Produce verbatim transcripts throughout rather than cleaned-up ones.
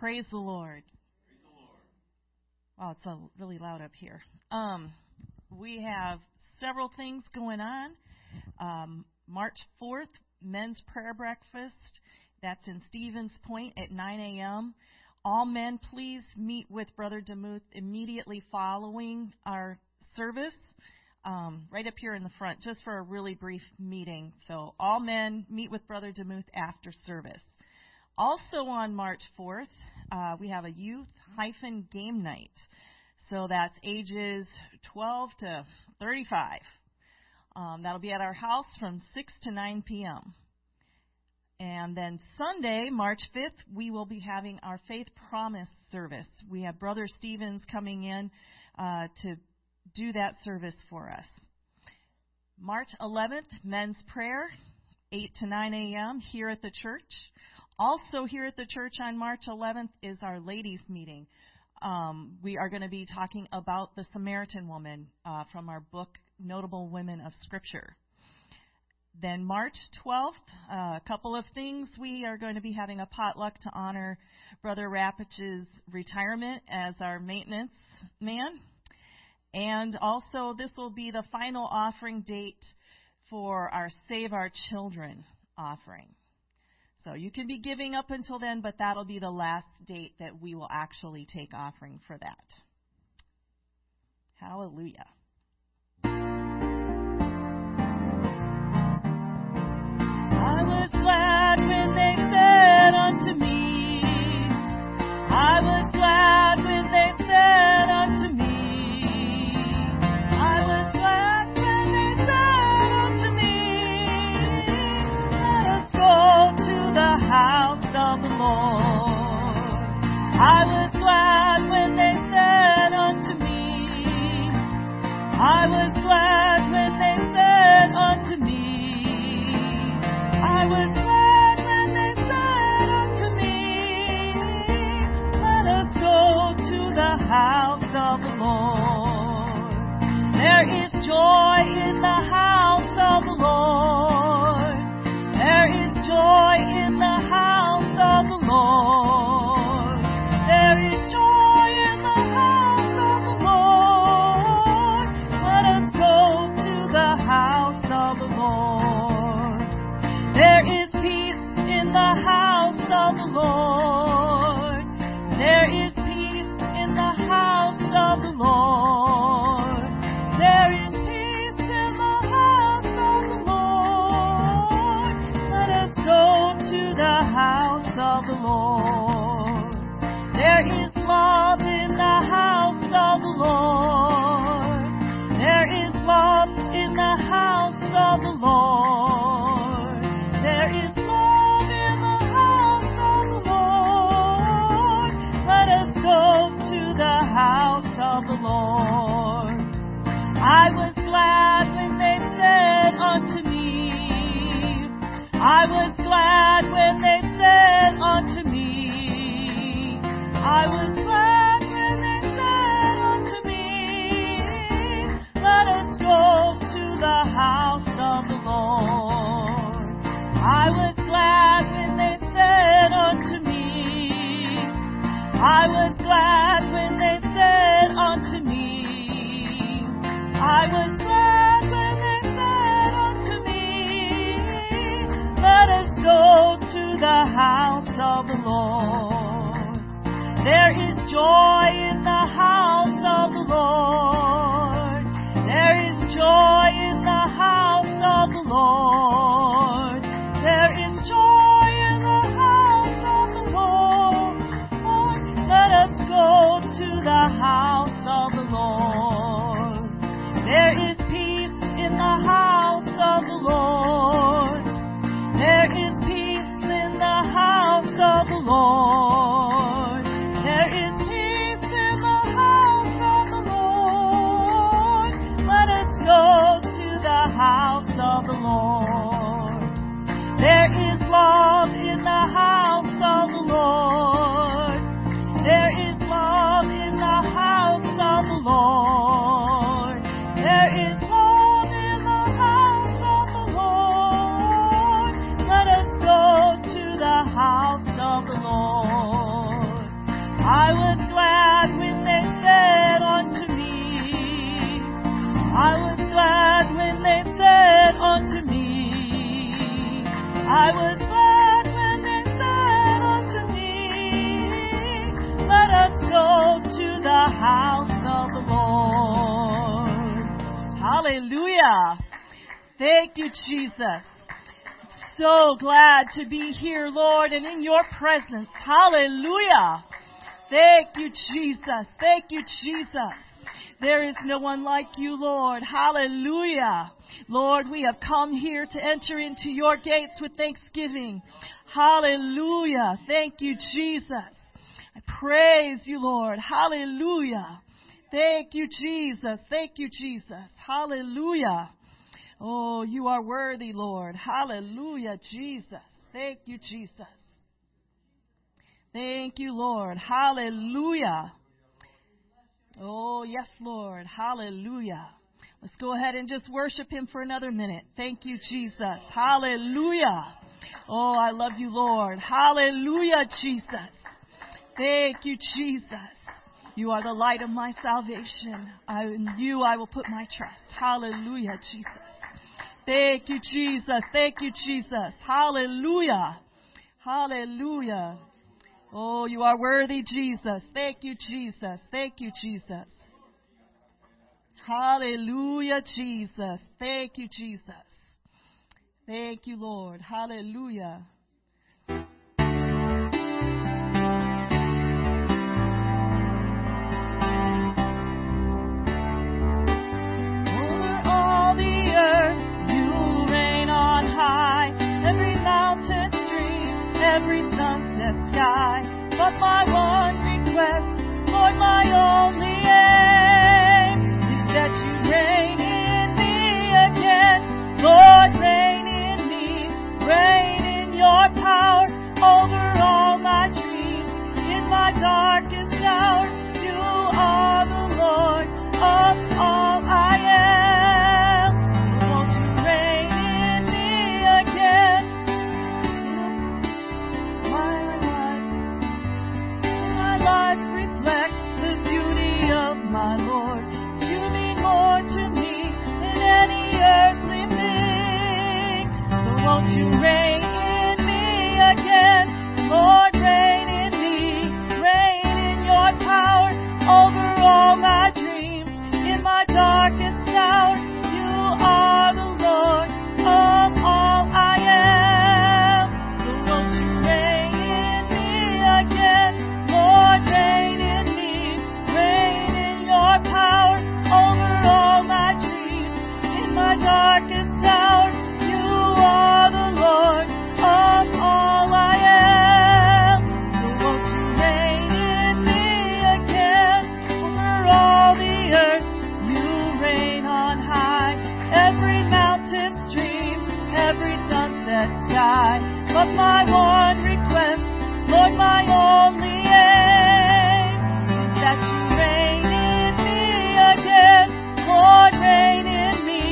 Praise the Lord. Praise the Lord. Wow, it's uh, really loud up here. Um, we have several things going on. Um, March fourth, men's prayer breakfast. That's in Stevens Point at nine a.m. All men, please meet with Brother DeMuth immediately following our service, um, right up here in the front, just for a really brief meeting. So all men, meet with Brother DeMuth after service. Also on March fourth, uh, we have a youth-game night. So that's ages twelve to thirty-five. Um, that'll be at our house from six to nine p.m. And then Sunday, March fifth, we will be having our Faith Promise service. We have Brother Stevens coming in uh, to do that service for us. March eleventh, men's prayer, eight to nine a.m. here at the church. Also here at the church on March eleventh is our ladies' meeting. Um, we are going to be talking about the Samaritan woman uh, from our book, Notable Women of Scripture. Then March twelfth, uh, a couple of things. We are going to be having a potluck to honor Brother Rapich's retirement as our maintenance man. And also this will be the final offering date for our Save Our Children offering. So you can be giving up until then, but that'll be the last date that we will actually take offering for that. Hallelujah. I was glad when they said unto me, I was glad when they said unto me, I was glad when they said unto me, let us go to the house of the Lord. I was glad when they said unto me, I was glad when they said unto me, I was glad when they said unto me, let us go to the house of the Lord. There is joy in the house of the Lord. There is joy in the house of the Lord. There is joy in the house of the Lord. Let us go to the house of the Lord. There is peace in the house of the Lord. There is peace in the house of the Lord. There is peace in the house of the Lord. Let us go to the house of the Lord. There is love in the house of the Lord. There is love in the house of the Lord. There is love in the house of the Lord. Let us go to the house of the Lord. I was glad when they said unto me, I was glad when they said unto me, I was glad when they said unto me, let us go to the house of the Lord. I was glad when they said unto me, I was glad when they said unto me, I was glad when they said unto me, let us go to the house of the Lord. There is joy in the house of the Lord. There is joy in the house of the Lord. There is joy in the house of the Lord. Lord, let us go to the house of the Lord. There is peace in the house of the Lord. There is peace in the house of the Lord. There is peace in the house of the Lord. Let us go to the house of the Lord. There is love in the house of the Lord. There is love in the house of the Lord. house of the Lord. Hallelujah. Thank you, Jesus. So glad to be here, Lord, and in your presence. Hallelujah. Thank you, Jesus. Thank you, Jesus. There is no one like you, Lord. Hallelujah. Lord, we have come here to enter into your gates with thanksgiving. Hallelujah. Thank you, Jesus. I praise you, Lord. Hallelujah. Thank you, Jesus. Thank you, Jesus. Hallelujah. Oh, you are worthy, Lord. Hallelujah, Jesus. Thank you, Jesus. Thank you, Lord. Hallelujah. Oh, yes, Lord. Hallelujah. Let's go ahead and just worship him for another minute. Thank you, Jesus. Hallelujah. Oh, I love you, Lord. Hallelujah, Jesus. Thank you, Jesus. You are the light of my salvation. I, in you I will put my trust. Hallelujah, Jesus. Thank you, Jesus. Thank you, Jesus. Hallelujah. Hallelujah. Oh, you are worthy, Jesus. Thank you, Jesus. Thank you, Jesus. Hallelujah, Jesus. Thank you, Jesus. Thank you, Lord. Hallelujah. Over all the earth, you reign on high. Every mountain, stream, every sunset, sky. But my one request, Lord, my only aim is that you reign in me again. Lord, reign in me, reign in your power over all my dreams. In my darkest hour, you are the Lord of all I am. Won't you reign in me again? My life reflects the beauty of my Lord. You mean more to me than any earthly thing. So won't you reign in me again, Lord? Reign in me, reign in your power over all my dreams. In my darkest hour, you are the Lord of all I am. So won't you reign in me again? Lord, reign in me, reign in your power over all my dreams. In my darkest hour, you are the Lord of all I am. So won't you reign in me again? Over all the earth, you reign on high. Every mountain, stream, every sunset, sky. But my one request, Lord, my only aim is that you reign in me again. Lord, reign in me,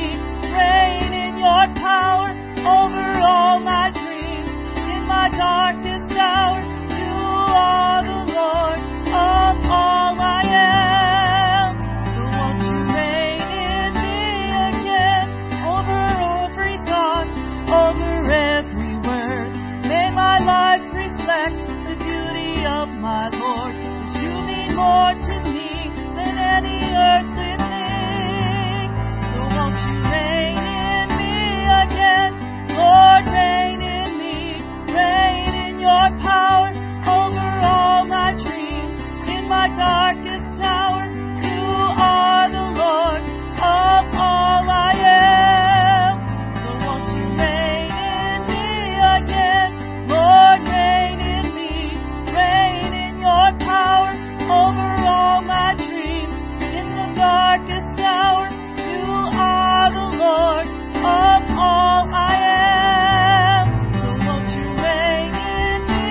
reign in your power over all my dreams. In my darkest hour, you are the Lord of all I am. So won't you reign in me again, over every thought, over every word. May my life reflect the beauty of my Lord, as you mean more to me than any earthly thing. So won't you reign in me again, Lord? Reign in me, reign in your power over all my dreams. In my darkest hour, you are the Lord of all I am. So won't you reign in me again, Lord? Reign in me, reign in your power over all my dreams. In the darkest hour, you are the Lord of all I am. So won't you reign in me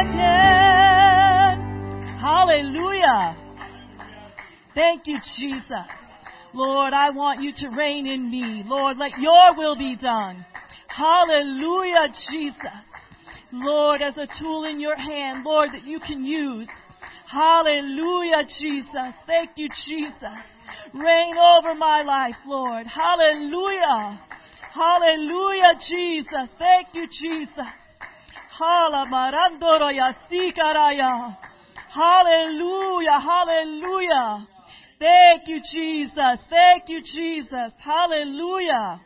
again? Hallelujah. Thank you, Jesus. Lord, I want you to reign in me. Lord, let your will be done. Hallelujah, Jesus. Lord, as a tool in your hand, Lord, that you can use. Hallelujah, Jesus. Thank you, Jesus. Reign over my life, Lord. Hallelujah. Hallelujah, Jesus. Thank you, Jesus. Hallelujah. Hallelujah, hallelujah. Thank you, Jesus. Thank you, Jesus. Hallelujah.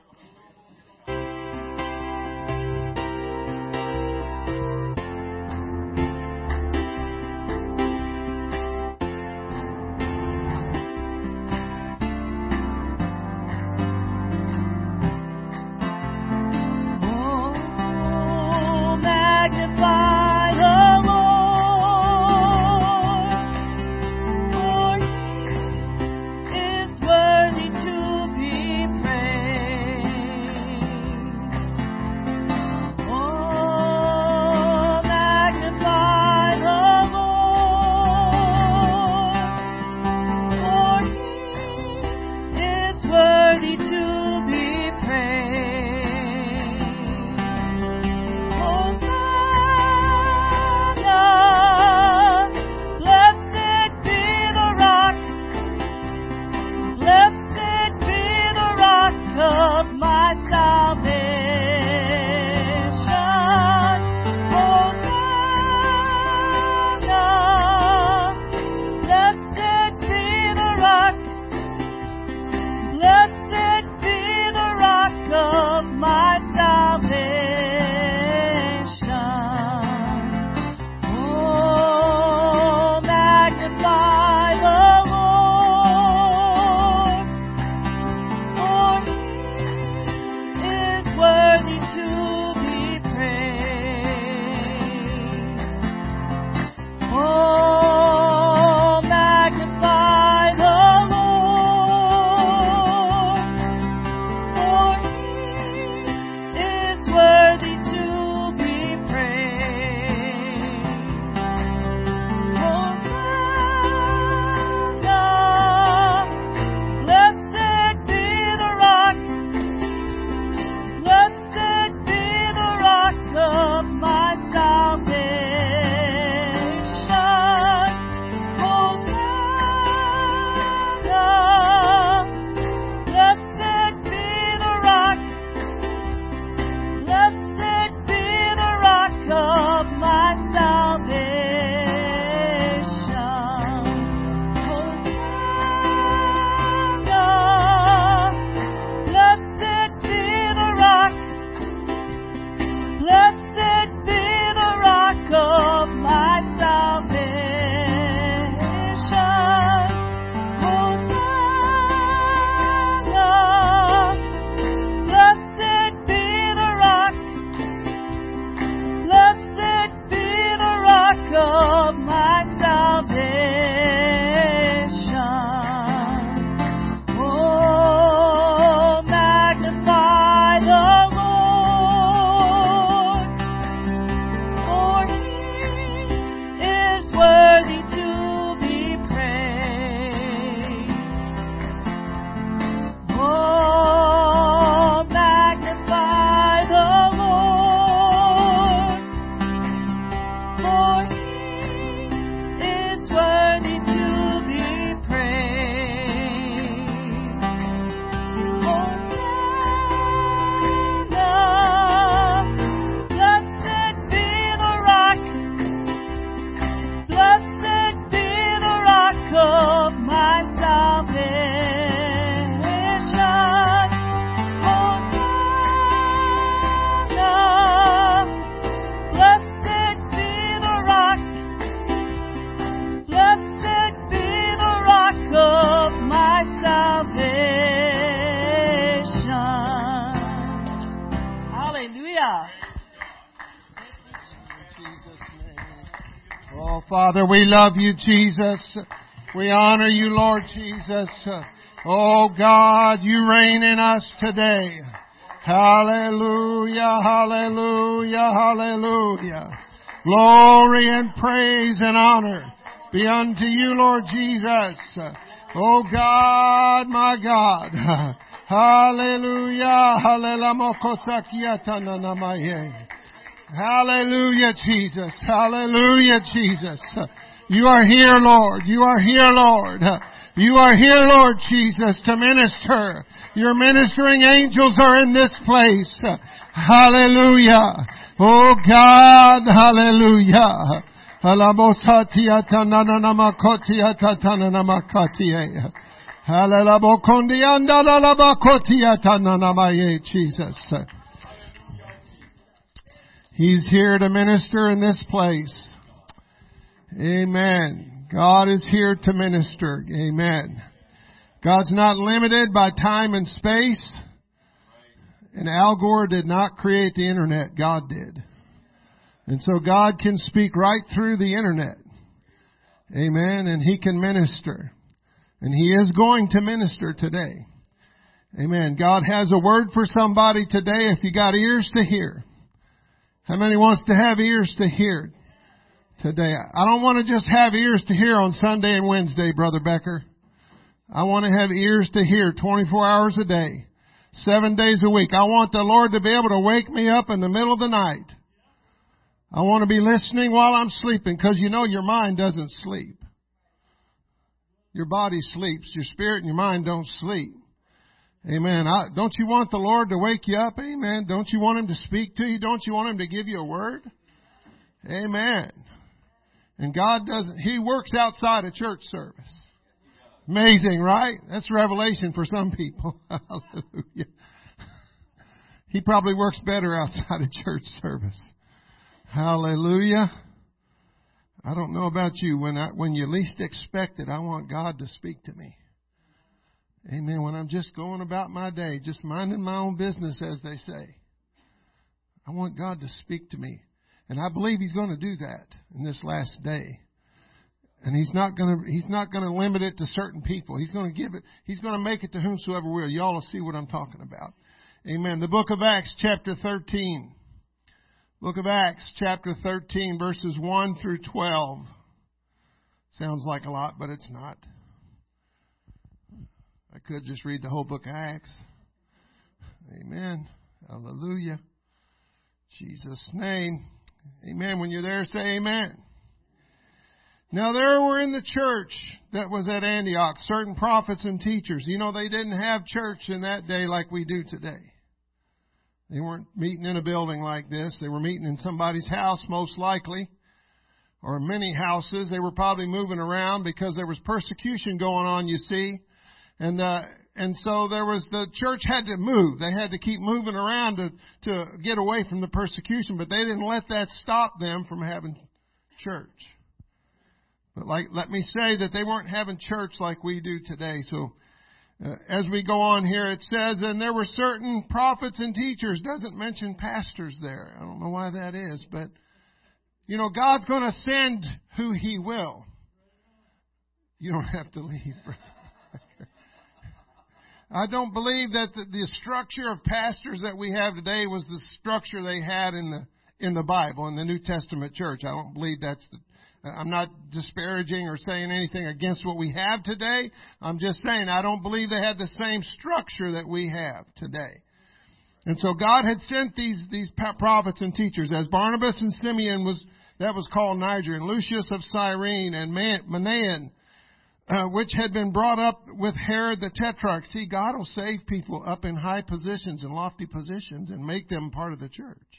Father, we love you, Jesus. We honor you, Lord Jesus. Oh, God, you reign in us today. Hallelujah, hallelujah, hallelujah. Glory and praise and honor be unto you, Lord Jesus. Oh, God, my God. Hallelujah, hallelujah. Hallelujah, Jesus. Hallelujah, Jesus. You are here, Lord. You are here, Lord. You are here, Lord Jesus, to minister. Your ministering angels are in this place. Hallelujah. Oh, God. Hallelujah. Jesus. He's here to minister in this place. Amen. God is here to minister. Amen. God's not limited by time and space. And Al Gore did not create the internet. God did. And so God can speak right through the internet. Amen. And he can minister. And he is going to minister today. Amen. God has a word for somebody today if you got ears to hear. How many wants to have ears to hear today? I don't want to just have ears to hear on Sunday and Wednesday, Brother Becker. I want to have ears to hear twenty-four hours a day, seven days a week. I want the Lord to be able to wake me up in the middle of the night. I want to be listening while I'm sleeping, because you know your mind doesn't sleep. Your body sleeps. Your spirit and your mind don't sleep. Amen. I, don't you want the Lord to wake you up? Amen. Don't you want Him to speak to you? Don't you want Him to give you a word? Amen. And God doesn't. He works outside of church service. Amazing, right? That's revelation for some people. Hallelujah. He probably works better outside of church service. Hallelujah. I don't know about you. When I, when you least expect it, I want God to speak to me. Amen. When I'm just going about my day, just minding my own business, as they say, I want God to speak to me. And I believe He's going to do that in this last day. And He's not going to, He's not going to limit it to certain people. He's going to give it, He's going to make it to whomsoever will. Y'all will see what I'm talking about. Amen. The book of Acts, chapter thirteen. Book of Acts, chapter thirteen, verses one through twelve. Sounds like a lot, but it's not. I could just read the whole book of Acts. Amen. Hallelujah. Jesus' name. Amen. When you're there, say amen. Now there were in the church that was at Antioch certain prophets and teachers. You know, they didn't have church in that day like we do today. They weren't meeting in a building like this. They were meeting in somebody's house, most likely, or many houses. They were probably moving around because there was persecution going on, you see. And uh, and so there was, the church had to move. They had to keep moving around to, to get away from the persecution, but they didn't let that stop them from having church. But like, let me say that they weren't having church like we do today, so... Uh, as we go on here, it says, and there were certain prophets and teachers. Doesn't mention pastors there. I don't know why that is, but, you know, God's going to send who He will. You don't have to leave. I don't believe that the, the structure of pastors that we have today was the structure they had in the in the Bible, in the New Testament church. I don't believe that's the... I'm not disparaging or saying anything against what we have today. I'm just saying I don't believe they had the same structure that we have today. And so God had sent these these prophets and teachers, as Barnabas and Simeon was that was called Niger, and Lucius of Cyrene, and Manaen, uh, which had been brought up with Herod the Tetrarch. See, God will save people up in high positions and lofty positions and make them part of the church.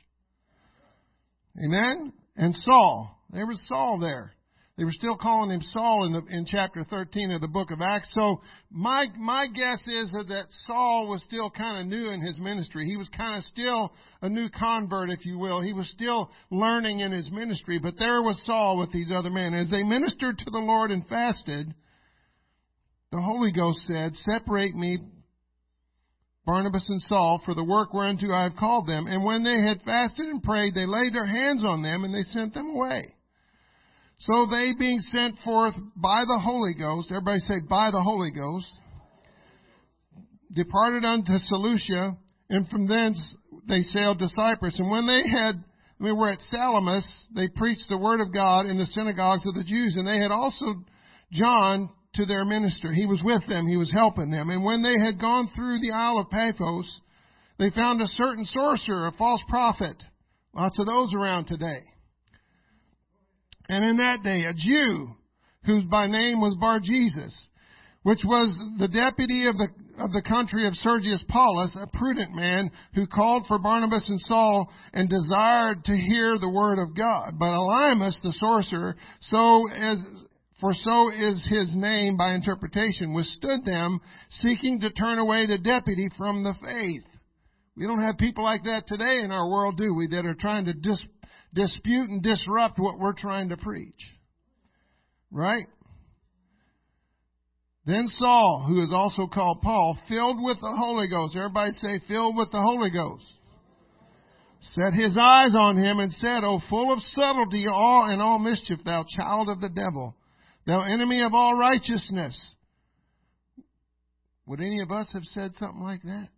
Amen? And Saul. There was Saul there. They were still calling him Saul in, the, in chapter thirteen of the book of Acts. So my my guess is that Saul was still kind of new in his ministry. He was kind of still a new convert, if you will. He was still learning in his ministry. But there was Saul with these other men. As they ministered to the Lord and fasted, the Holy Ghost said, "Separate me, Barnabas and Saul, for the work whereunto I have called them." And when they had fasted and prayed, they laid their hands on them, and they sent them away. So they, being sent forth by the Holy Ghost, everybody say, by the Holy Ghost, departed unto Seleucia, and from thence they sailed to Cyprus. And when they had, we were at Salamis, they preached the word of God in the synagogues of the Jews. And they had also John to their minister. He was with them. He was helping them. And when they had gone through the Isle of Paphos, they found a certain sorcerer, a false prophet. Lots of those around today. And in that day, a Jew, whose by name was Bar-Jesus, which was the deputy of the of the country of Sergius Paulus, a prudent man who called for Barnabas and Saul and desired to hear the word of God. But Elymas, the sorcerer, so as for so is his name by interpretation, withstood them, seeking to turn away the deputy from the faith. We don't have people like that today in our world, do we, that are trying to dis- dispute and disrupt what we're trying to preach. Right? Then Saul, who is also called Paul, filled with the Holy Ghost. Everybody say, filled with the Holy Ghost. Set his eyes on him and said, O full of subtlety, all and all mischief, thou child of the devil, thou enemy of all righteousness. Would any of us have said something like that?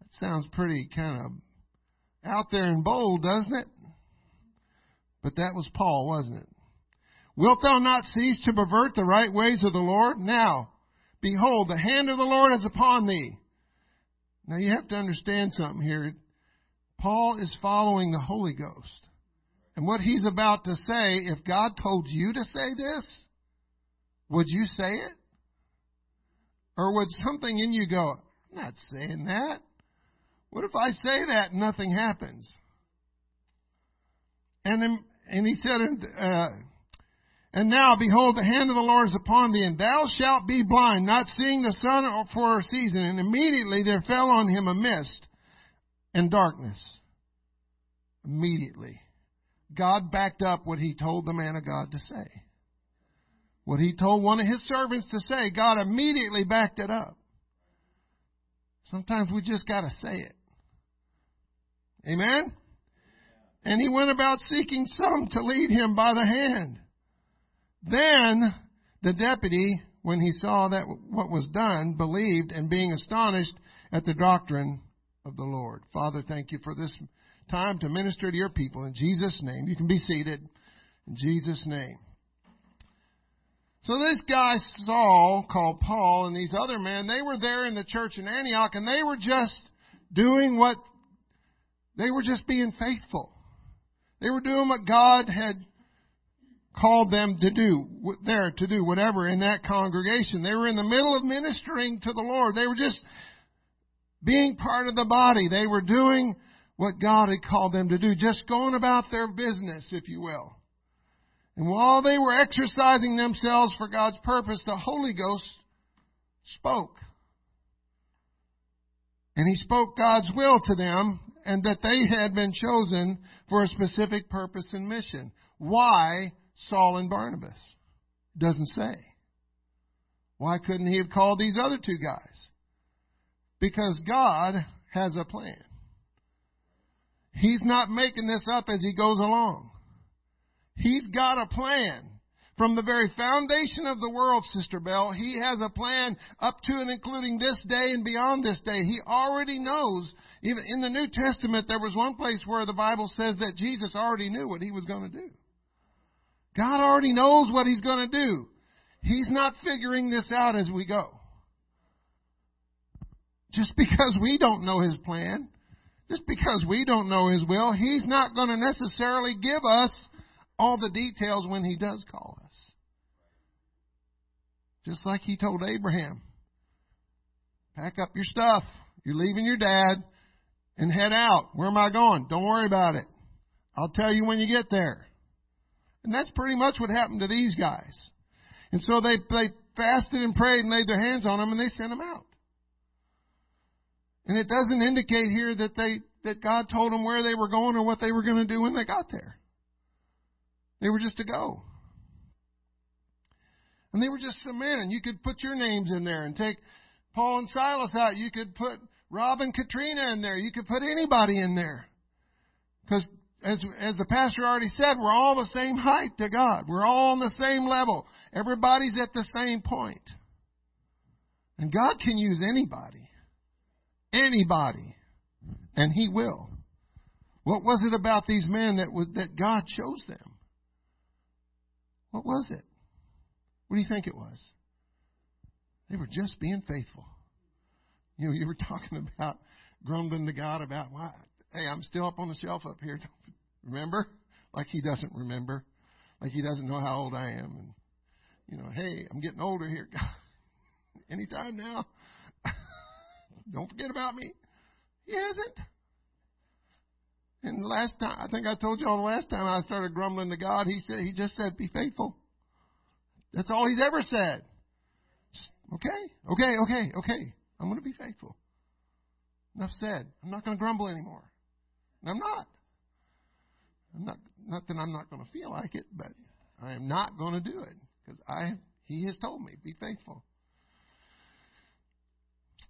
That sounds pretty kind of out there and bold, doesn't it? But that was Paul, wasn't it? Wilt thou not cease to pervert the right ways of the Lord? Now, behold, the hand of the Lord is upon thee. Now, you have to understand something here. Paul is following the Holy Ghost. And what he's about to say, if God told you to say this, would you say it? Or would something in you go, I'm not saying that. What if I say that and nothing happens? And, and he said, uh, And now, behold, the hand of the Lord is upon thee, and thou shalt be blind, not seeing the sun for a season. And immediately there fell on him a mist and darkness. Immediately. God backed up what he told the man of God to say. What he told one of his servants to say, God immediately backed it up. Sometimes we just got to say it. Amen? And he went about seeking some to lead him by the hand. Then the deputy, when he saw that what was done, believed, and being astonished at the doctrine of the Lord. Father, thank you for this time to minister to your people. In Jesus' name, you can be seated. In Jesus' name. So this guy, Saul, called Paul, and these other men, they were there in the church in Antioch, and they were just doing what, they were just being faithful. They were doing what God had called them to do, there to do whatever in that congregation. They were in the middle of ministering to the Lord. They were just being part of the body. They were doing what God had called them to do, just going about their business, if you will. And while they were exercising themselves for God's purpose, the Holy Ghost spoke. And he spoke God's will to them, and that they had been chosen for a specific purpose and mission. Why Saul and Barnabas? Doesn't say. Why couldn't he have called these other two guys? Because God has a plan. He's not making this up as he goes along. He's got a plan. From the very foundation of the world, Sister Bell, he has a plan up to and including this day and beyond this day. He already knows. Even in the New Testament, there was one place where the Bible says that Jesus already knew what he was going to do. God already knows what he's going to do. He's not figuring this out as we go. Just because we don't know his plan, just because we don't know his will, he's not going to necessarily give us all the details when he does call us. Just like he told Abraham, pack up your stuff. You're leaving your dad and head out. Where am I going? Don't worry about it. I'll tell you when you get there. And that's pretty much what happened to these guys. And so they, they fasted and prayed and laid their hands on them, and they sent them out. And it doesn't indicate here that they that God told them where they were going or what they were going to do when they got there. They were just to go. And they were just some men. And you could put your names in there and take Paul and Silas out. You could put Rob and Katrina in there. You could put anybody in there. Because as, as the pastor already said, we're all the same height to God. We're all on the same level. Everybody's at the same point. And God can use anybody. Anybody. And he will. What was it about these men that was, that God chose them? What was it? What do you think it was? They were just being faithful. You know, you were talking about grumbling to God about, why? Hey, I'm still up on the shelf up here. Remember? Like he doesn't remember. Like he doesn't know how old I am. And, you know, hey, I'm getting older here. anytime now. Don't forget about me. He hasn't. And the last time, I think I told you all the last time I started grumbling to God, he said, he just said, be faithful. That's all he's ever said. Just, okay, okay, okay, okay. I'm going to be faithful. Enough said. I'm not going to grumble anymore. And I'm not. I'm not, not that I'm not going to feel like it, but I am not going to do it because I, he has told me, be faithful.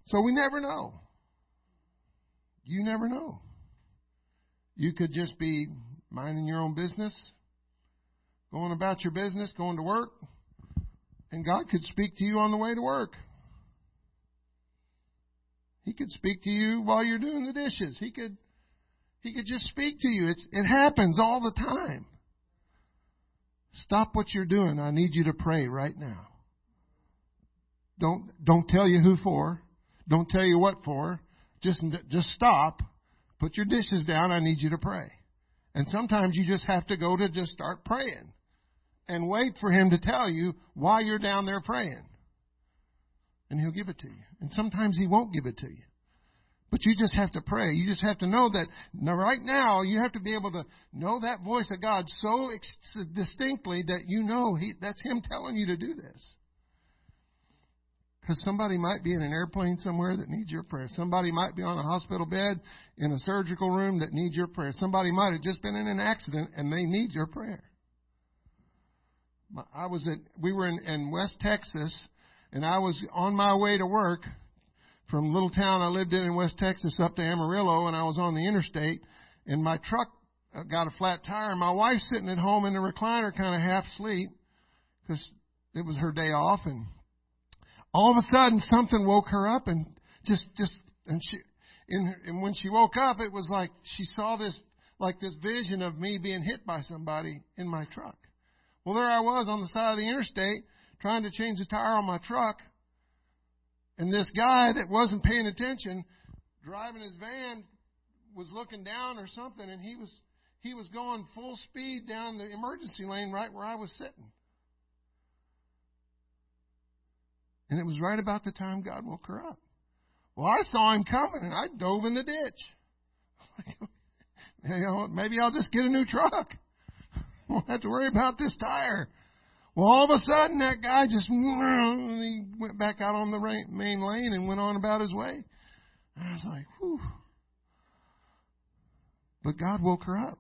So we never know. You never know. You could just be minding your own business, going about your business, going to work, and God could speak to you on the way to work. He could speak to you while you're doing the dishes. He could, he could just speak to you. It's, it happens all the time. Stop what you're doing. I need you to pray right now. Don't, don't tell you who for. Don't tell you what for. Just, just stop. Put your dishes down. I need you to pray. And sometimes you just have to go to just start praying and wait for him to tell you why you're down there praying. And he'll give it to you. And sometimes he won't give it to you. But you just have to pray. You just have to know that now, right now you have to be able to know that voice of God so ex- distinctly that you know he, that's him telling you to do this. Because somebody might be in an airplane somewhere that needs your prayer. Somebody might be on a hospital bed in a surgical room that needs your prayer. Somebody might have just been in an accident and they need your prayer. I was at, we were in, in West Texas, and I was on my way to work from a little town I lived in in West Texas up to Amarillo, and I was on the interstate, and my truck got a flat tire, and my wife's sitting at home in the recliner kind of half asleep because it was her day off, and all of a sudden, something woke her up, and just, just, and she, in her, and when she woke up, it was like she saw this, like this vision of me being hit by somebody in my truck. Well, there I was on the side of the interstate trying to change the tire on my truck, and this guy that wasn't paying attention, driving his van, was looking down or something, and he was, he was going full speed down the emergency lane right where I was sitting. And it was right about the time God woke her up. Well, I saw him coming, and I dove in the ditch. You know, maybe I'll just get a new truck. Won't have to worry about this tire. Well, all of a sudden, that guy just he went back out on the main lane and went on about his way. And I was like, whew. But God woke her up.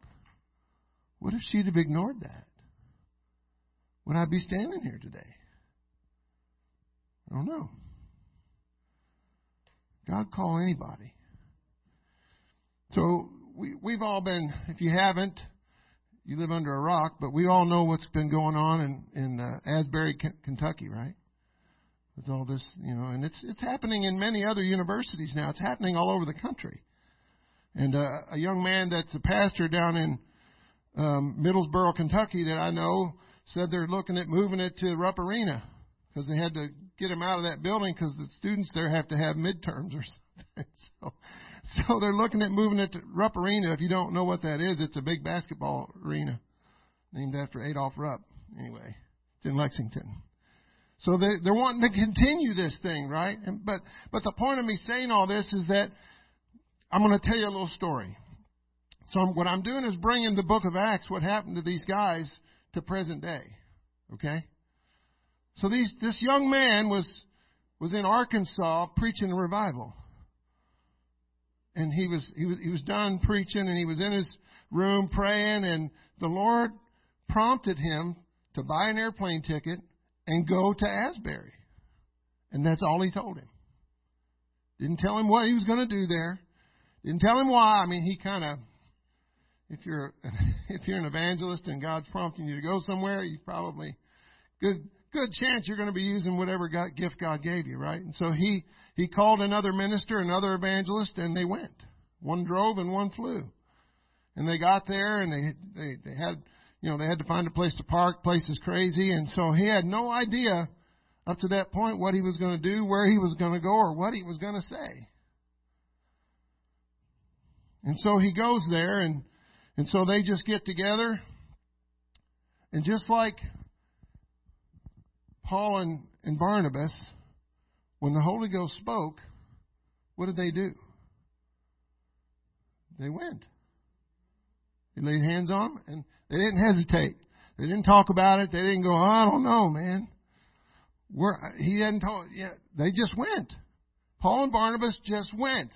What if she'd have ignored that? Would I be standing here today? I don't know. God call anybody. So we, we've all been, if you haven't, you live under a rock, but we all know what's been going on in, in uh, Asbury, K- Kentucky, right? With all this, you know, and it's it's happening in many other universities now. It's happening all over the country. And uh, a young man that's a pastor down in um, Middlesboro, Kentucky that I know said they're looking at moving it to Rupp Arena because they had to get them out of that building because the students there have to have midterms or something. So, so they're looking at moving it to Rupp Arena. If you don't know what that is, it's a big basketball arena named after Adolph Rupp. Anyway, it's in Lexington. So they, they're wanting to continue this thing, right? And, but, but the point of me saying all this is that I'm going to tell you a little story. So I'm, what I'm doing is bringing the book of Acts, what happened to these guys, to present day. Okay? So these, this young man was was in Arkansas preaching a revival, and he was he was he was done preaching, and he was in his room praying, and the Lord prompted him to buy an airplane ticket and go to Asbury, and that's all he told him. Didn't tell him what he was going to do there. Didn't tell him why. I mean, he kind of, if you're if you're an evangelist and God's prompting you to go somewhere, you probably good. Good chance you're going to be using whatever God, gift God gave you, right? And so he, he called another minister, another evangelist, and they went. One drove and one flew. And they got there, and they they, they had, you know, they had to find a place to park. Place is crazy, and so he had no idea up to that point what he was going to do, where he was going to go, or what he was going to say. And so he goes there, and and so they just get together, and just like Paul and, and Barnabas When the Holy Ghost spoke, what did they do? They went. They laid hands on them, and they didn't hesitate. They didn't talk about it. They didn't go, oh, I don't know, man. We're, he hadn't told yet. They just went. Paul and Barnabas just went.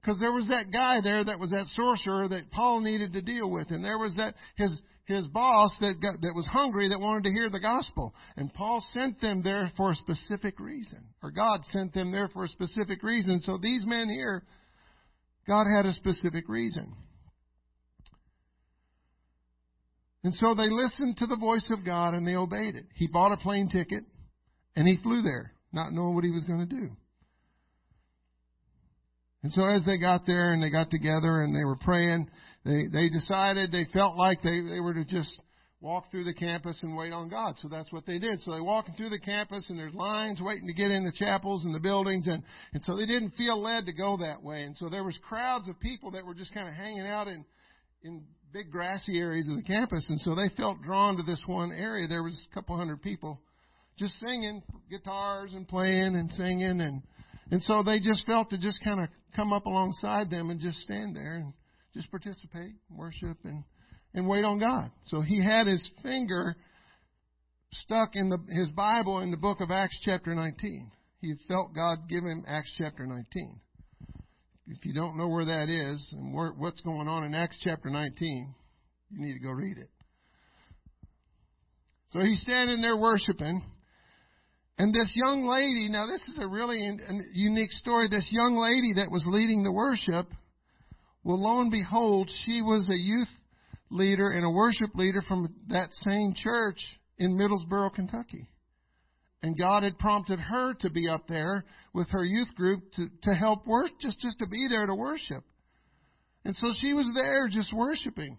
Because there was that guy there that was that sorcerer that Paul needed to deal with. And there was that his his boss that got, that was hungry that wanted to hear the gospel. And Paul sent them there for a specific reason. Or God sent them there for a specific reason. So these men here, God had a specific reason. And so they listened to the voice of God and they obeyed it. He bought a plane ticket and he flew there, not knowing what he was going to do. And so as they got there and they got together and they were praying, they, they decided they felt like they, they were to just walk through the campus and wait on God. So that's what they did. So they walked through the campus and there's lines waiting to get in the chapels and the buildings. And, and so they didn't feel led to go that way. And so there was crowds of people that were just kind of hanging out in in big grassy areas of the campus. And so they felt drawn to this one area. There was a couple hundred people just singing, guitars and playing and singing. And, and so they just felt to just kind of come up alongside them and just stand there and just participate, worship, and, and wait on God. So he had his finger stuck in the, his Bible in the book of Acts chapter nineteen. He felt God give him Acts chapter nineteen. If you don't know where that is and where, what's going on in Acts chapter nineteen, you need to go read it. So he's standing there worshiping. And this young lady, now this is a really in, a unique story. This young lady that was leading the worship, well, lo and behold, she was a youth leader and a worship leader from that same church in Middlesboro, Kentucky. And God had prompted her to be up there with her youth group to, to help work, just, just to be there to worship. And so she was there just worshiping.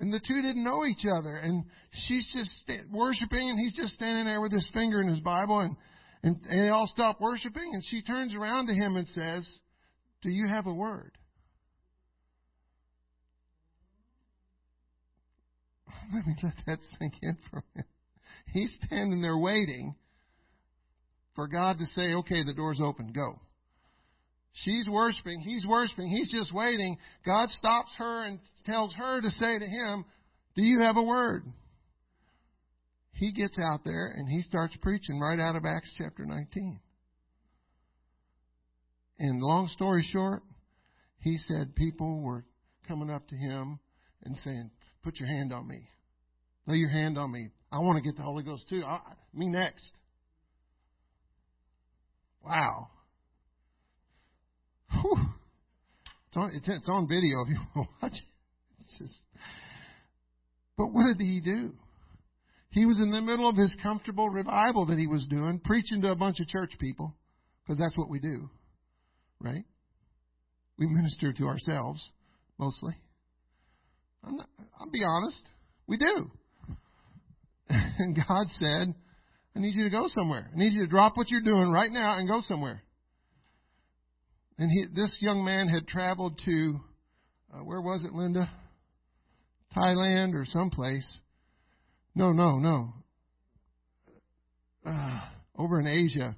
And the two didn't know each other. And she's just st- worshiping, and he's just standing there with his finger in his Bible. And, and, and they all stop worshiping, and she turns around to him and says, "Do you have a word?" Let me let that sink in for a minute. He's standing there waiting for God to say, okay, the door's open, go. She's worshiping, he's worshiping, he's just waiting. God stops her and tells her to say to him, "Do you have a word?" He gets out there and he starts preaching right out of Acts chapter nineteen. And long story short, he said people were coming up to him and saying, "Put your hand on me. Lay your hand on me. I want to get the Holy Ghost too. I, me next." Wow. Whew. It's on, it's, it's on video if you want to watch it. It's just, but what did he do? He was in the middle of his comfortable revival that he was doing, preaching to a bunch of church people, because that's what we do, right? We minister to ourselves, mostly. I'm not, I'll be honest. We do. And God said, "I need you to go somewhere. I need you to drop what you're doing right now and go somewhere." And he, this young man had traveled to, uh, where was it, Linda? Thailand or someplace. No, no, no. Uh, over in Asia.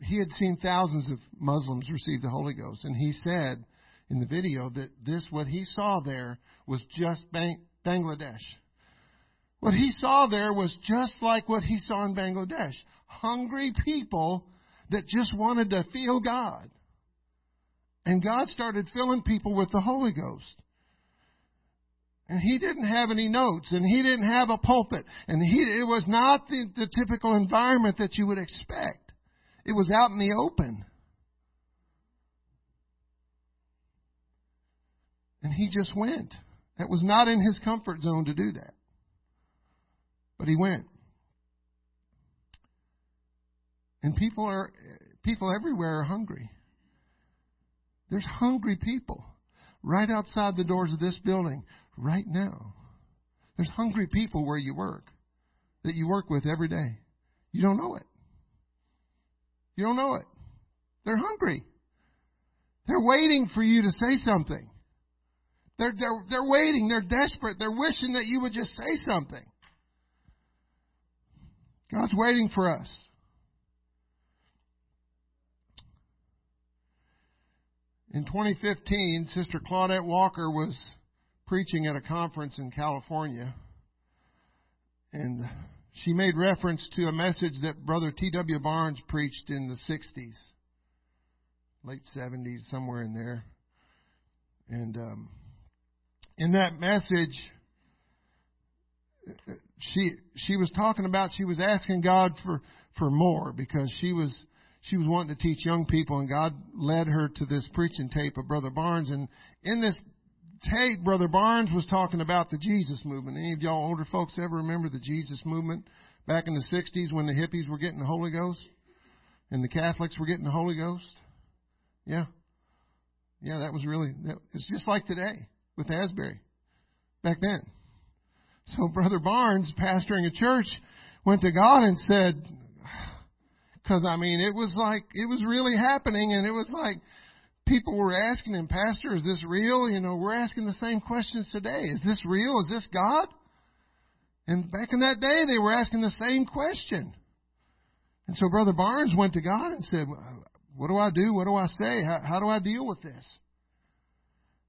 He had seen thousands of Muslims receive the Holy Ghost. And he said in the video that this, what he saw there was just bank. Bangladesh. What he saw there was just like what he saw in Bangladesh. Hungry people that just wanted to feel God. And God started filling people with the Holy Ghost. And he didn't have any notes, and he didn't have a pulpit, and he it was not the, the typical environment that you would expect. It was out in the open. And he just went. That was not in his comfort zone to do that. But he went. And people are people everywhere are hungry. There's hungry people right outside the doors of this building right now. There's hungry people where you work, that you work with every day. You don't know it. You don't know it. They're hungry. They're waiting for you to say something. They're, they're, they're waiting. They're desperate. They're wishing that you would just say something. God's waiting for us. In twenty fifteen, Sister Claudette Walker was preaching at a conference in California, and she made reference to a message that Brother T W Barnes preached in the sixties, late seventies, somewhere in there. And um, in that message, she she was talking about, she was asking God for, for more, because she was... She was wanting to teach young people, and God led her to this preaching tape of Brother Barnes. And in this tape, Brother Barnes was talking about the Jesus movement. Any of y'all older folks ever remember the Jesus movement back in the sixties when the hippies were getting the Holy Ghost and the Catholics were getting the Holy Ghost? Yeah. Yeah, that was really, that, it's just like today with Asbury back then. So Brother Barnes, pastoring a church, went to God and said, because, I mean, it was like, it was really happening, and it was like people were asking him, Pastor, is this real? You know, we're asking the same questions today. Is this real? Is this God? And back in that day, they were asking the same question. And so Brother Barnes went to God and said, what do I do? What do I say? How, how do I deal with this?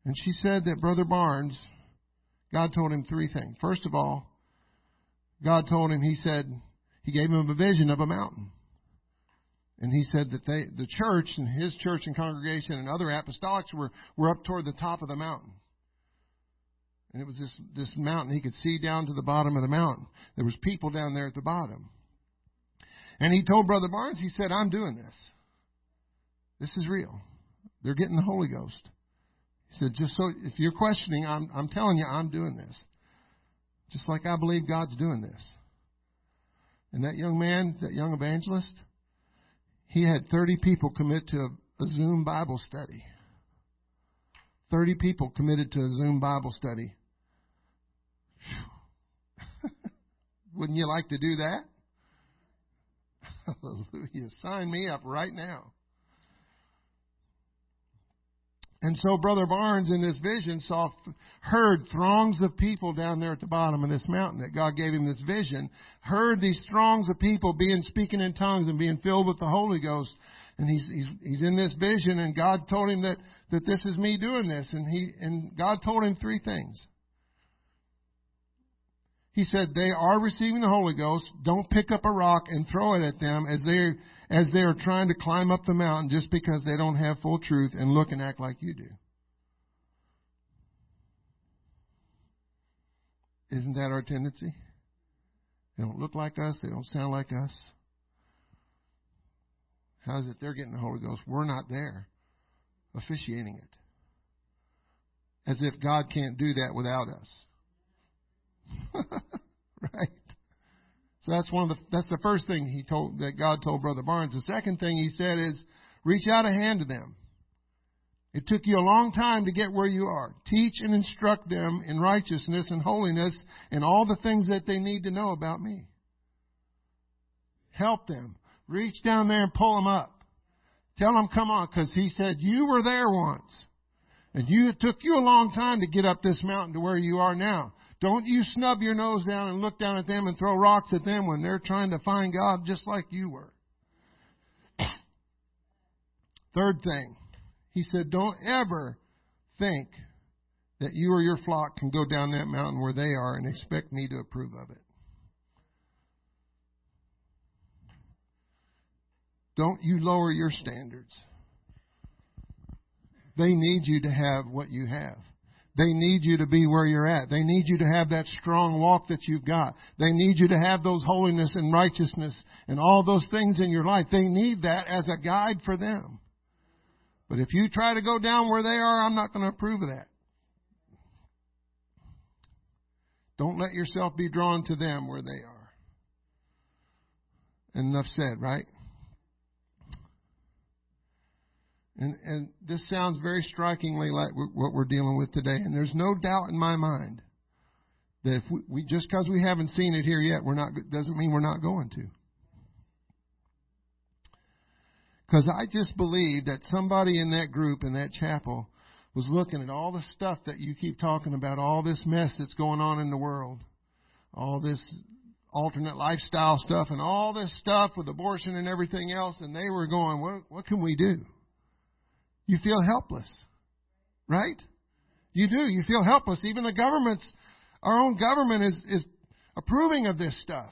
And she said that Brother Barnes, God told him three things. First of all, God told him, he said, he gave him a vision of a mountain. And he said that they, the church and his church and congregation and other apostolics were, were up toward the top of the mountain. And it was this, this mountain. He could see down to the bottom of the mountain. There was people down there at the bottom. And he told Brother Barnes, he said, I'm doing this. This is real. They're getting the Holy Ghost. He said, just so if you're questioning, I'm, I'm telling you, I'm doing this. Just like I believe God's doing this. And that young man, that young evangelist, he had thirty people commit to a Zoom Bible study. thirty people committed to a Zoom Bible study. Wouldn't you like to do that? Hallelujah. Sign me up right now. And so Brother Barnes in this vision saw, heard throngs of people down there at the bottom of this mountain that God gave him this vision, heard these throngs of people being speaking in tongues and being filled with the Holy Ghost. And he's, he's, he's in this vision, and God told him that, that this is me doing this. And he, and God told him three things. He said, they are receiving the Holy Ghost. Don't pick up a rock and throw it at them as they're, as they are trying to climb up the mountain just because they don't have full truth and look and act like you do. Isn't that our tendency? They don't look like us. They don't sound like us. How is it they're getting the Holy Ghost? We're not there officiating it. As if God can't do that without us. Right? So that's one of the, that's the first thing he told, that God told Brother Barnes. The second thing he said is, reach out a hand to them. It took you a long time to get where you are. Teach and instruct them in righteousness and holiness and all the things that they need to know about me. Help them. Reach down there and pull them up. Tell them, come on, because he said, you were there once. And you, it took you a long time to get up this mountain to where you are now. Don't you snub your nose down and look down at them and throw rocks at them when they're trying to find God just like you were. Third thing, he said, don't ever think that you or your flock can go down that mountain where they are and expect me to approve of it. Don't you lower your standards. They need you to have what you have. They need you to be where you're at. They need you to have that strong walk that you've got. They need you to have those holiness and righteousness and all those things in your life. They need that as a guide for them. But if you try to go down where they are, I'm not going to approve of that. Don't let yourself be drawn to them where they are. Enough said, right? And, and this sounds very strikingly like what we're dealing with today. And there's no doubt in my mind that if we, we just because we haven't seen it here yet, we're not, doesn't mean we're not going to. Because I just believe that somebody in that group, in that chapel, was looking at all the stuff that you keep talking about, all this mess that's going on in the world, all this alternate lifestyle stuff and all this stuff with abortion and everything else. And they were going, what, what can we do? You feel helpless, right? You do. You feel helpless. Even the government's, our own government is, is approving of this stuff,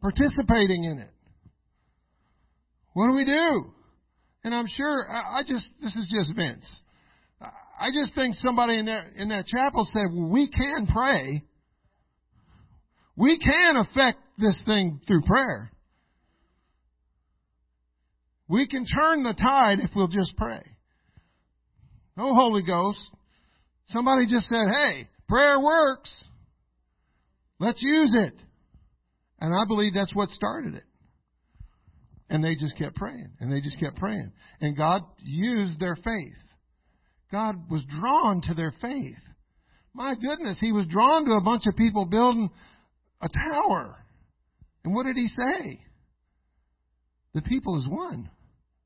participating in it. What do we do? And I'm sure, I, I just, this is just Vince. I just think somebody in that, in that chapel said, well, we can pray. We can affect this thing through prayer. We can turn the tide if we'll just pray. No Holy Ghost. Somebody just said, hey, prayer works. Let's use it. And I believe that's what started it. And they just kept praying. And they just kept praying. And God used their faith. God was drawn to their faith. My goodness, he was drawn to a bunch of people building a tower. And what did he say? The people is one.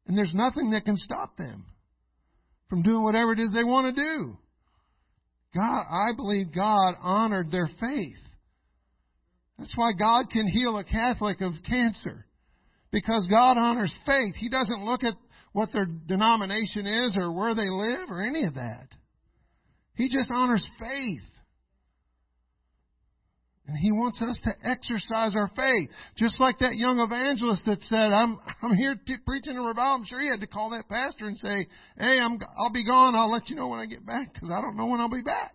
And there's nothing that can stop them from doing whatever it is they want to do. God, I believe God honored their faith. That's why God can heal a Catholic of cancer. Because God honors faith. He doesn't look at what their denomination is or where they live or any of that. He just honors faith. And he wants us to exercise our faith. Just like that young evangelist that said, I'm I'm here t- preaching a revival. I'm sure he had to call that pastor and say, hey, I'm, I'll be gone. I'll let you know when I get back because I don't know when I'll be back.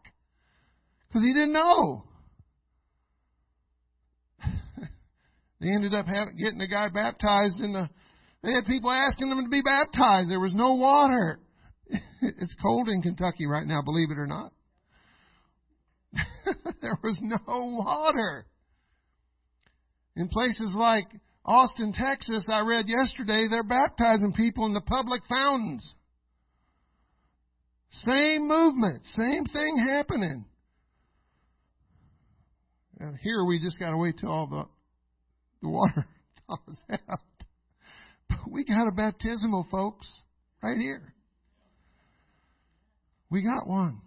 Because he didn't know. They ended up having, getting the guy baptized in the... They had people asking them to be baptized. There was no water. It's cold in Kentucky right now, believe it or not. There was no water. In places like Austin, Texas, I read yesterday, they're baptizing people in the public fountains. Same movement, same thing happening. And here we just got to wait till all the, the water thaws out. But we got a baptismal, folks, right here. We got one.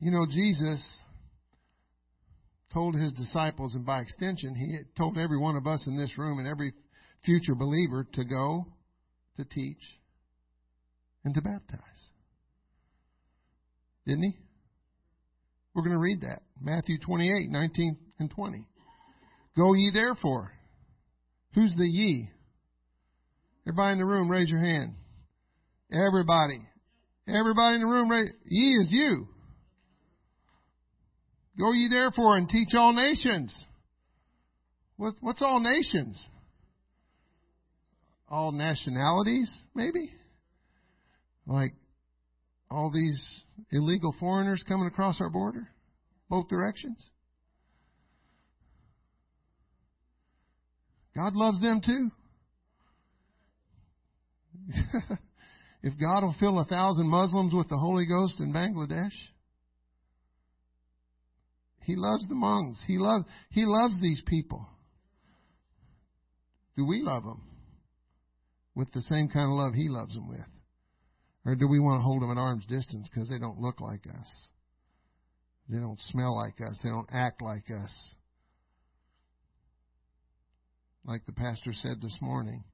You know, Jesus told his disciples, and by extension, he had told every one of us in this room and every future believer to go, to teach, and to baptize. Didn't he? We're going to read that. Matthew twenty-eight, nineteen and twenty. Go ye therefore. Who's the ye? Everybody in the room, raise your hand. Everybody. Everybody in the room, raise. Ye is you. Go ye therefore and teach all nations. What, what's all nations? All nationalities, maybe? Like all these illegal foreigners coming across our border, both directions. God loves them too. If God will fill a thousand Muslims with the Holy Ghost in Bangladesh, he loves the Hmongs. He loves, he loves these people. Do we love them with the same kind of love he loves them with? Or do we want to hold them at arm's distance because they don't look like us? They don't smell like us. They don't act like us. Like the pastor said this morning,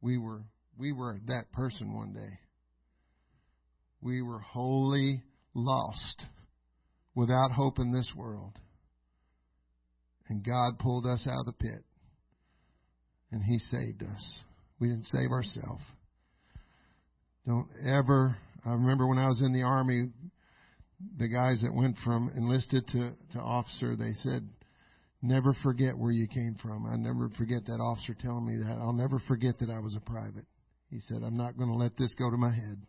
we were we were that person one day. We were wholly lost without hope in this world. And God pulled us out of the pit. And he saved us. We didn't save ourselves. Don't ever, I remember when I was in the Army, the guys that went from enlisted to, to officer, they said, never forget where you came from. I never forget that officer telling me that. I'll never forget that I was a private. He said, I'm not going to let this go to my head.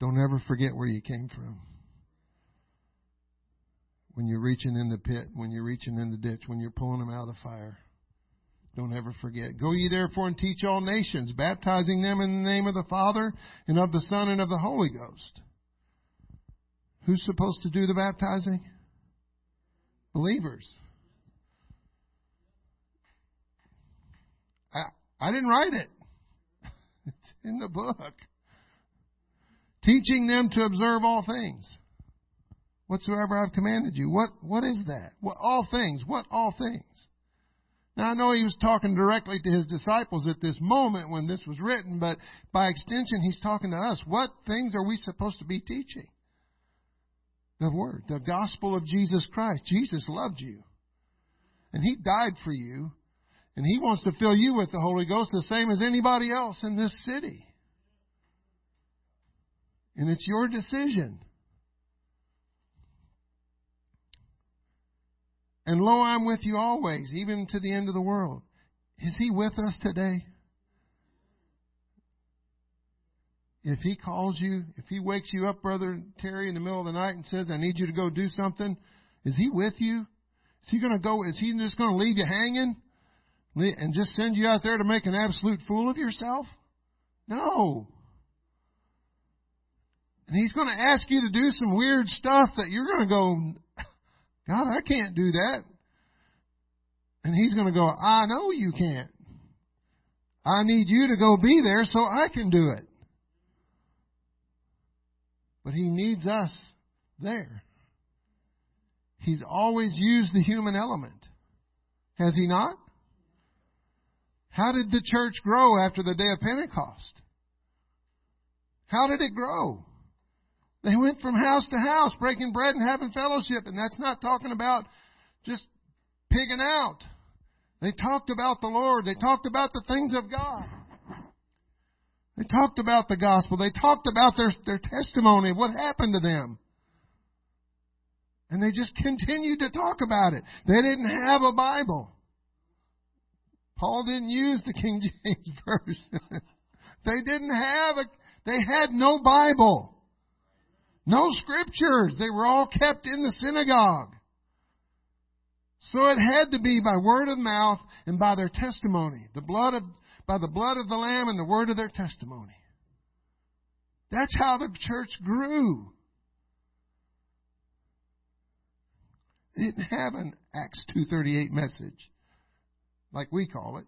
Don't ever forget where you came from. When you're reaching in the pit, when you're reaching in the ditch, when you're pulling them out of the fire. Don't ever forget. Go ye therefore and teach all nations, baptizing them in the name of the Father and of the Son and of the Holy Ghost. Who's supposed to do the baptizing? Believers. I, I didn't write it. It's in the book. Teaching them to observe all things. Whatsoever I've commanded you. What, what is that? What, all things. What all things? Now, I know he was talking directly to his disciples at this moment when this was written, but by extension, he's talking to us. What things are we supposed to be teaching? The Word, the gospel of Jesus Christ. Jesus loved you. And He died for you. And He wants to fill you with the Holy Ghost the same as anybody else in this city. And it's your decision. And lo, I'm with you always, even to the end of the world. Is He with us today? If He calls you, if He wakes you up, Brother Terry, in the middle of the night and says, I need you to go do something, is He with you? Is He going to go? Is He just going to leave you hanging and just send you out there to make an absolute fool of yourself? No. And He's going to ask you to do some weird stuff that you're going to go, God, I can't do that. And He's going to go, I know you can't. I need you to go be there so I can do it. But He needs us there. He's always used the human element. Has He not? How did the church grow after the day of Pentecost? How did it grow? They went from house to house, breaking bread and having fellowship. And that's not talking about just pigging out. They talked about the Lord. They talked about the things of God. They talked about the gospel. They talked about their, their testimony, what happened to them. And they just continued to talk about it. They didn't have a Bible. Paul didn't use the King James Version. They didn't have a, they had no Bible. No scriptures. They were all kept in the synagogue. So it had to be by word of mouth and by their testimony. The blood of, by the blood of the Lamb and the word of their testimony. That's how the church grew. They didn't have an Acts two thirty-eight message, like we call it.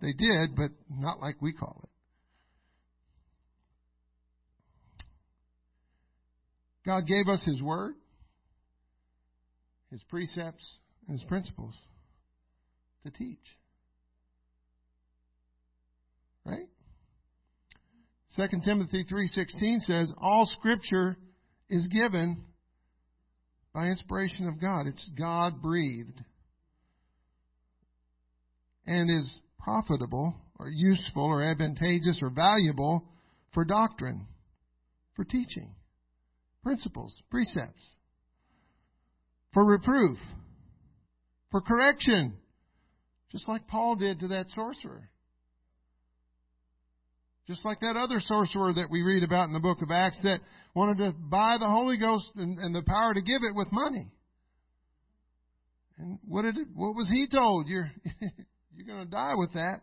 They did, but not like we call it. God gave us His Word, His precepts, and His principles to teach. Right? Second Timothy three sixteen says, all Scripture is given by inspiration of God. It's God-breathed and is profitable or useful or advantageous or valuable for doctrine, for teaching. Principles, precepts, for reproof, for correction, just like Paul did to that sorcerer. Just like that other sorcerer that we read about in the book of Acts that wanted to buy the Holy Ghost and, and the power to give it with money. And what did it, what was he told? You're, you're going to die with that.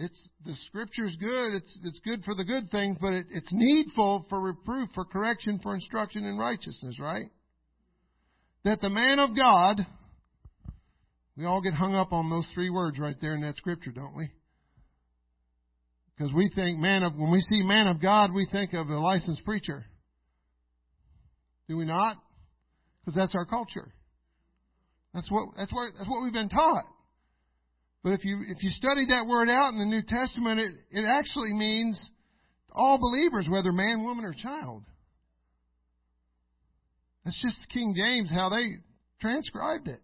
It's the Scripture's good. It's it's good for the good things, but it, it's needful for reproof, for correction, for instruction in righteousness, right? That the man of God, we all get hung up on those three words right there in that Scripture, don't we? Because we think man of when we see man of God, we think of a licensed preacher. Do we not? Because that's our culture. That's what that's where that's what we've been taught. But if you if you study that word out in the New Testament, it, it actually means all believers, whether man, woman, or child. That's just King James, how they transcribed it.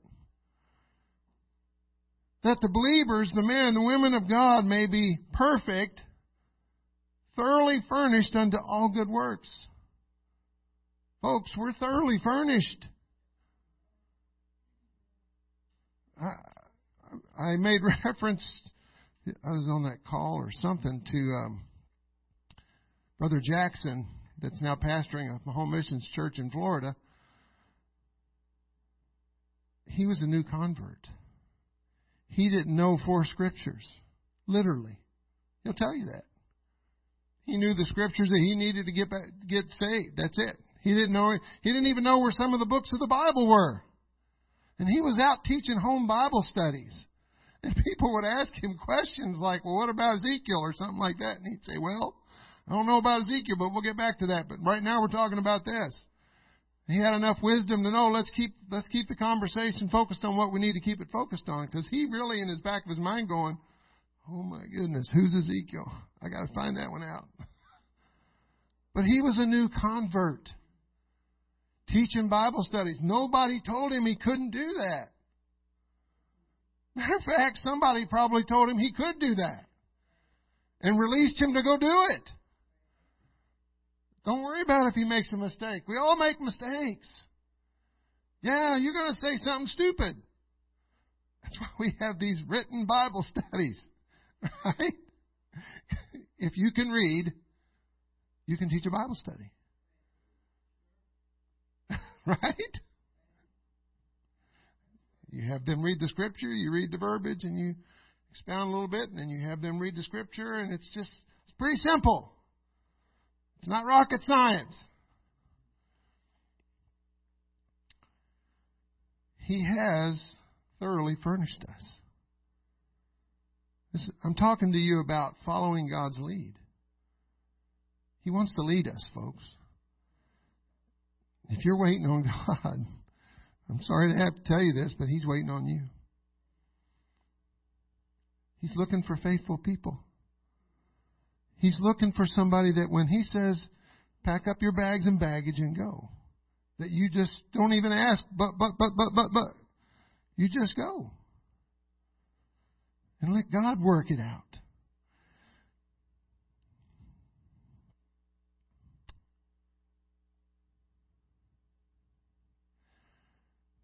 That the believers, the men and the women of God, may be perfect, thoroughly furnished unto all good works. Folks, we're thoroughly furnished. I, I made reference, I was on that call or something, to um, Brother Jackson, that's now pastoring a home missions church in Florida. He was a new convert. He didn't know four scriptures, literally. He'll tell you that. He knew the scriptures that he needed to get back, get saved. That's it. He didn't know. He didn't even know where some of the books of the Bible were. And he was out teaching home Bible studies. And people would ask him questions like, well, what about Ezekiel or something like that? And he'd say, well, I don't know about Ezekiel, but we'll get back to that. But right now we're talking about this. He had enough wisdom to know, let's keep let's keep the conversation focused on what we need to keep it focused on. Because he really, in his back of his mind, going, oh my goodness, who's Ezekiel? I got to find that one out. But he was a new convert, teaching Bible studies. Nobody told him he couldn't do that. Matter of fact, somebody probably told him he could do that and released him to go do it. Don't worry about if he makes a mistake. We all make mistakes. Yeah, you're going to say something stupid. That's why we have these written Bible studies, right? If you can read, you can teach a Bible study. Right? You have them read the scripture, you read the verbiage, and you expound a little bit, and then you have them read the scripture, and it's just, it's pretty simple. It's not rocket science. He has thoroughly furnished us. This, I'm talking to you about following God's lead. He wants to lead us, folks. If you're waiting on God, I'm sorry to have to tell you this, but He's waiting on you. He's looking for faithful people. He's looking for somebody that when He says, pack up your bags and baggage and go, that you just don't even ask, but, but, but, but, but, but. You just go. And let God work it out.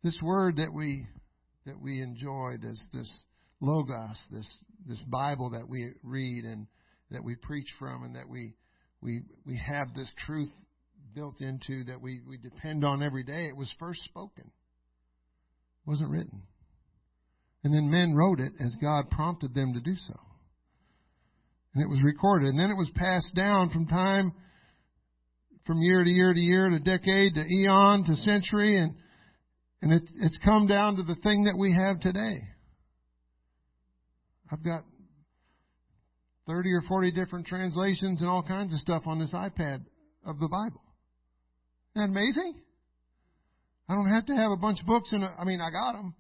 This word that we that we enjoy, this this logos, this this Bible that we read and that we preach from, and that we we we have this truth built into that we, we depend on every day. It was first spoken. It wasn't written. And then men wrote it as God prompted them to do so. And it was recorded. And then it was passed down from time, from year to year to year, to decade, to eon, to century, and And it, it's come down to the thing that we have today. I've got thirty or forty different translations and all kinds of stuff on this iPad of the Bible. Isn't that amazing? I don't have to have a bunch of books. In a, I mean, I got them.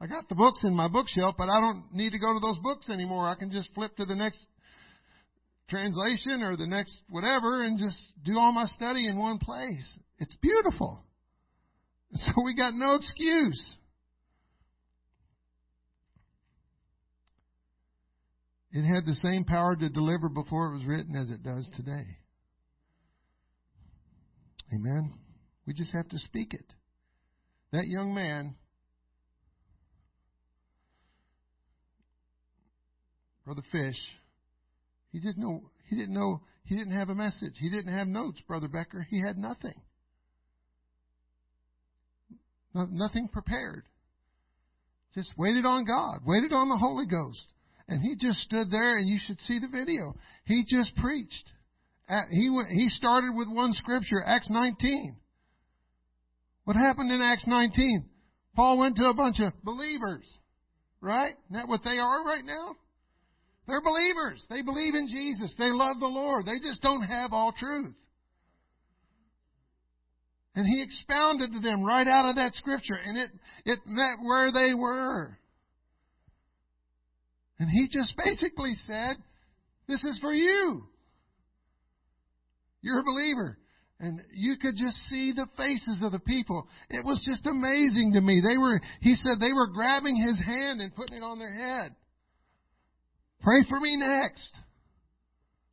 I got the books in my bookshelf, but I don't need to go to those books anymore. I can just flip to the next translation or the next whatever and just do all my study in one place. It's beautiful. So we got no excuse. It had the same power to deliver before it was written as it does today. Amen. We just have to speak it. That young man, Brother Fish, he didn't know, he didn't know, he didn't have a message. He didn't have notes, Brother Becker. He had nothing. Nothing prepared. Just waited on God. Waited on the Holy Ghost. And he just stood there, and you should see the video. He just preached. He went, he started with one scripture, Acts nineteen. What happened in Acts nineteen? Paul went to a bunch of believers. Right? Isn't that what they are right now? They're believers. They believe in Jesus. They love the Lord. They just don't have all truth. And he expounded to them right out of that scripture. And it, it met where they were. And he just basically said, this is for you. You're a believer. And you could just see the faces of the people. It was just amazing to me. They were, he said they were grabbing his hand and putting it on their head. Pray for me next.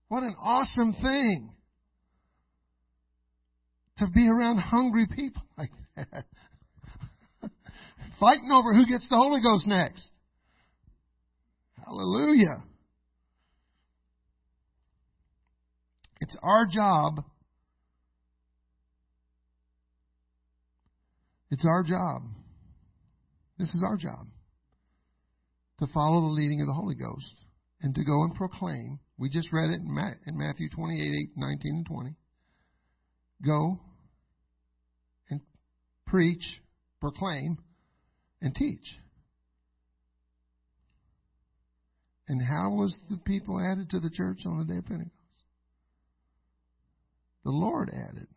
What an awesome thing. To be around hungry people like that. Fighting over who gets the Holy Ghost next. Hallelujah. It's our job. It's our job. This is our job. To follow the leading of the Holy Ghost. And to go and proclaim. We just read it in Matthew twenty-eight, nineteen and twenty. Go. And preach, proclaim, and teach. And how was the people added to the church on the day of Pentecost? The Lord added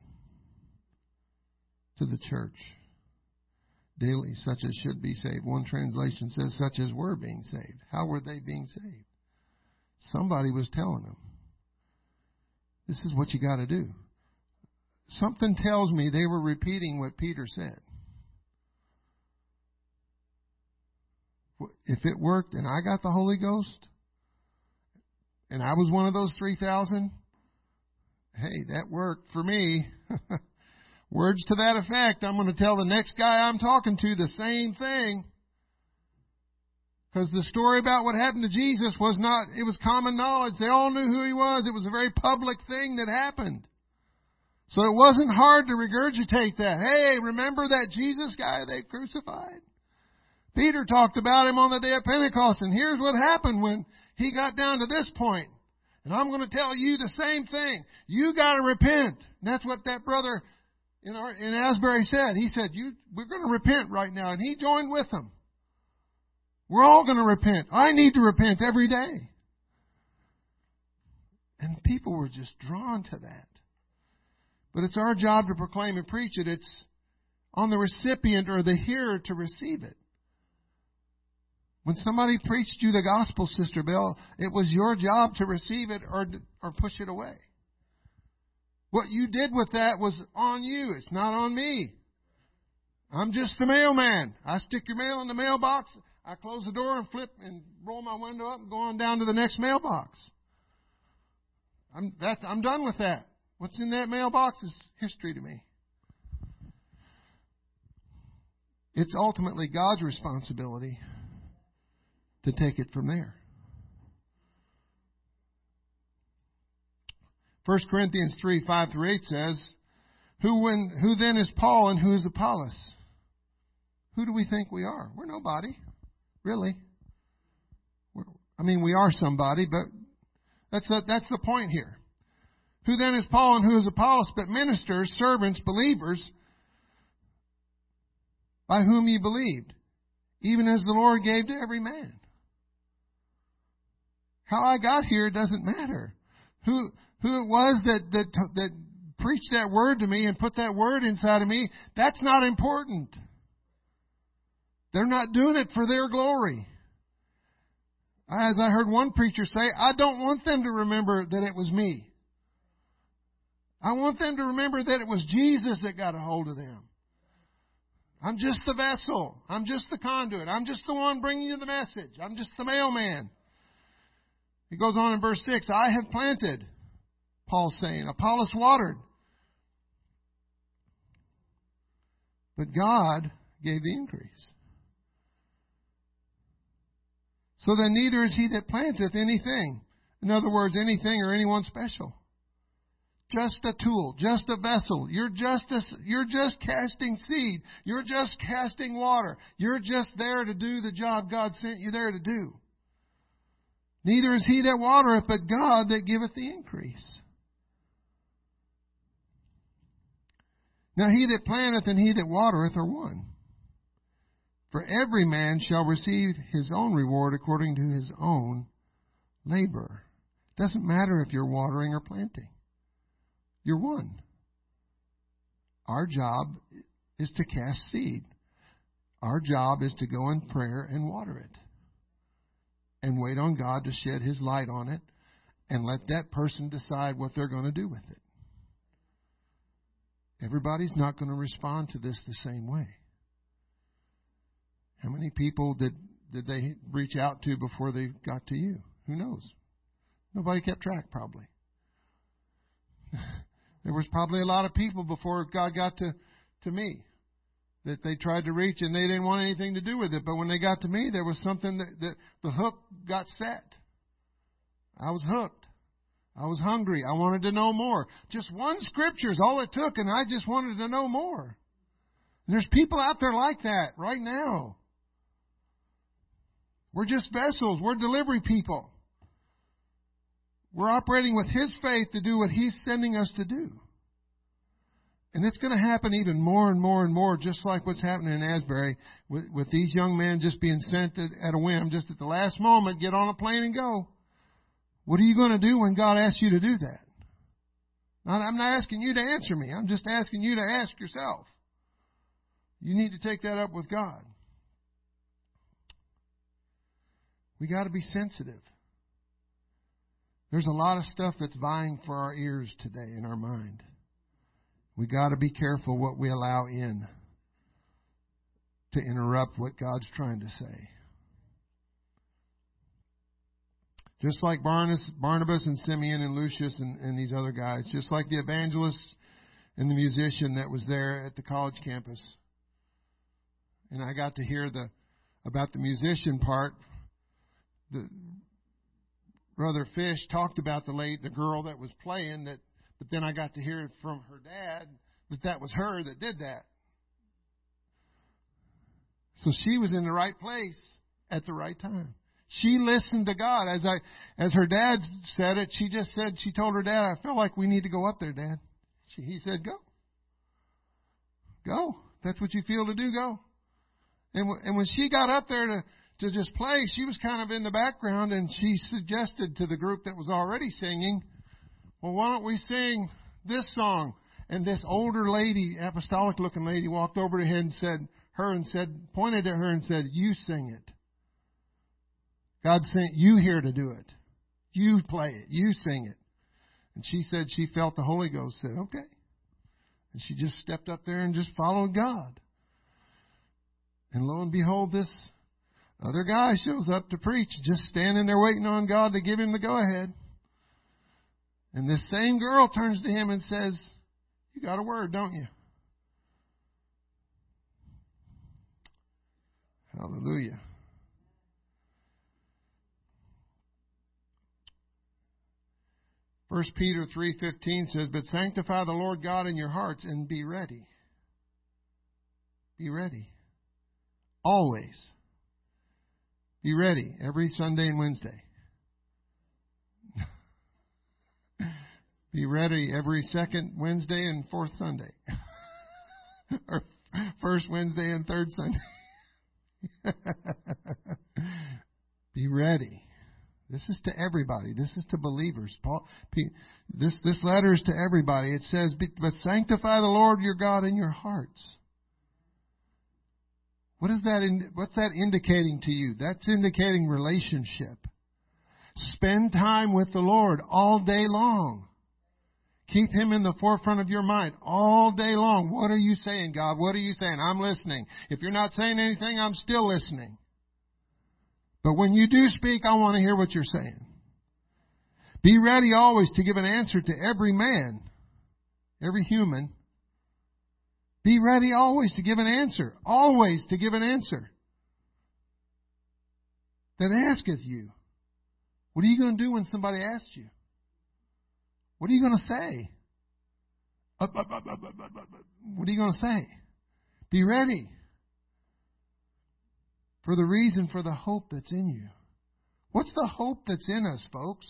to the church daily such as should be saved. One translation says such as were being saved. How were they being saved? Somebody was telling them, this is what you got to do. Something tells me they were repeating what Peter said. If it worked and I got the Holy Ghost and I was one of those three thousand, hey, that worked for me. Words to that effect. I'm going to tell the next guy I'm talking to the same thing. Because the story about what happened to Jesus was not, it was common knowledge. They all knew who he was. It was a very public thing that happened. So it wasn't hard to regurgitate that. Hey, remember that Jesus guy they crucified? Peter talked about him on the day of Pentecost, and here's what happened when he got down to this point. And I'm going to tell you the same thing. You got to repent. And that's what that brother in, our, in Asbury said. He said, you, we're going to repent right now. And he joined with them. We're all going to repent. I need to repent every day. And people were just drawn to that. But it's our job to proclaim and preach it. It's on the recipient or the hearer to receive it. When somebody preached you the gospel, Sister Bell, it was your job to receive it or or push it away. What you did with that was on you. It's not on me. I'm just the mailman. I stick your mail in the mailbox. I close the door and flip and roll my window up and go on down to the next mailbox. I'm that. I'm done with that. What's in that mailbox is history to me. It's ultimately God's responsibility to take it from there. First Corinthians three, five through eight says, Who when who then is Paul and who is Apollos? Who do we think we are? We're nobody, really. We're, I mean, we are somebody, but that's a, that's the point here. Who then is Paul and who is Apollos, but ministers, servants, believers, by whom ye believed, even as the Lord gave to every man. How I got here doesn't matter. Who who it was that, that that preached that word to me and put that word inside of me, that's not important. They're not doing it for their glory. As I heard one preacher say, I don't want them to remember that it was me. I want them to remember that it was Jesus that got a hold of them. I'm just the vessel. I'm just the conduit. I'm just the one bringing you the message. I'm just the mailman. He goes on in verse six. I have planted, Paul's saying. Apollos watered. But God gave the increase. So then neither is he that planteth anything. In other words, anything or anyone special. Just a tool, just a vessel. You're just a, you're just casting seed. You're just casting water. You're just there to do the job God sent you there to do. Neither is he that watereth, but God that giveth the increase. Now he that planteth and he that watereth are one. For every man shall receive his own reward according to his own labor. It doesn't matter if you're watering or planting. You're one. Our job is to cast seed. Our job is to go in prayer and water it. And wait on God to shed His light on it. And let that person decide what they're going to do with it. Everybody's not going to respond to this the same way. How many people did, did they reach out to before they got to you? Who knows? Nobody kept track, probably. There was probably a lot of people before God got to, to me that they tried to reach and they didn't want anything to do with it. But when they got to me, there was something that, that the hook got set. I was hooked. I was hungry. I wanted to know more. Just one scripture is all it took, and I just wanted to know more. And there's people out there like that right now. We're just vessels. We're delivery people. We're operating with His faith to do what He's sending us to do. And it's going to happen even more and more and more, just like what's happening in Asbury with, with these young men just being sent at, at a whim, just at the last moment, get on a plane and go. What are you going to do when God asks you to do that? Now, I'm not asking you to answer me. I'm just asking you to ask yourself. You need to take that up with God. We got to be sensitive. There's a lot of stuff that's vying for our ears today in our mind. We got to be careful what we allow in to interrupt what God's trying to say. Just like Barnabas, Barnabas and Simeon and Lucius and, and these other guys, just like the evangelist and the musician that was there at the college campus. And I got to hear the about the musician part. The Brother Fish talked about the late the girl that was playing that. But then I got to hear from her dad that that was her that did that. So she was in the right place at the right time. She listened to God. As I, as her dad said it, she just said, she told her dad, I feel like we need to go up there, Dad. She, he said, go. Go. That's what you feel to do, go. And, w- and when she got up there to, to just play, she was kind of in the background, and she suggested to the group that was already singing, well, why don't we sing this song? And this older lady, apostolic-looking lady, walked over to her and said, her and said, pointed at her and said, "You sing it. God sent you here to do it. You play it. You sing it." And she said she felt the Holy Ghost. Said, "Okay," and she just stepped up there and just followed God. And lo and behold, this other guy shows up to preach, just standing there waiting on God to give him the go-ahead. And this same girl turns to him and says, "You got a word, don't you?" Hallelujah. First Peter three fifteen says, "But sanctify the Lord God in your hearts and be ready." Be ready. Always. Be ready every Sunday and Wednesday. Be ready every second Wednesday and fourth Sunday. Or first Wednesday and third Sunday. Be ready. This is to everybody. This is to believers. Paul, this, this letter is to everybody. It says, "But sanctify the Lord your God in your hearts." What is that? In, what's that indicating to you? That's indicating relationship. Spend time with the Lord all day long. Keep Him in the forefront of your mind all day long. What are you saying, God? What are you saying? I'm listening. If you're not saying anything, I'm still listening. But when you do speak, I want to hear what you're saying. Be ready always to give an answer to every man, every human. Be ready always to give an answer. Always to give an answer. That asketh you. What are you going to do when somebody asks you? What are you going to say? Up, up, up, up, up, up, up. What are you going to say? Be ready for the reason, for the hope that's in you. What's the hope that's in us, folks?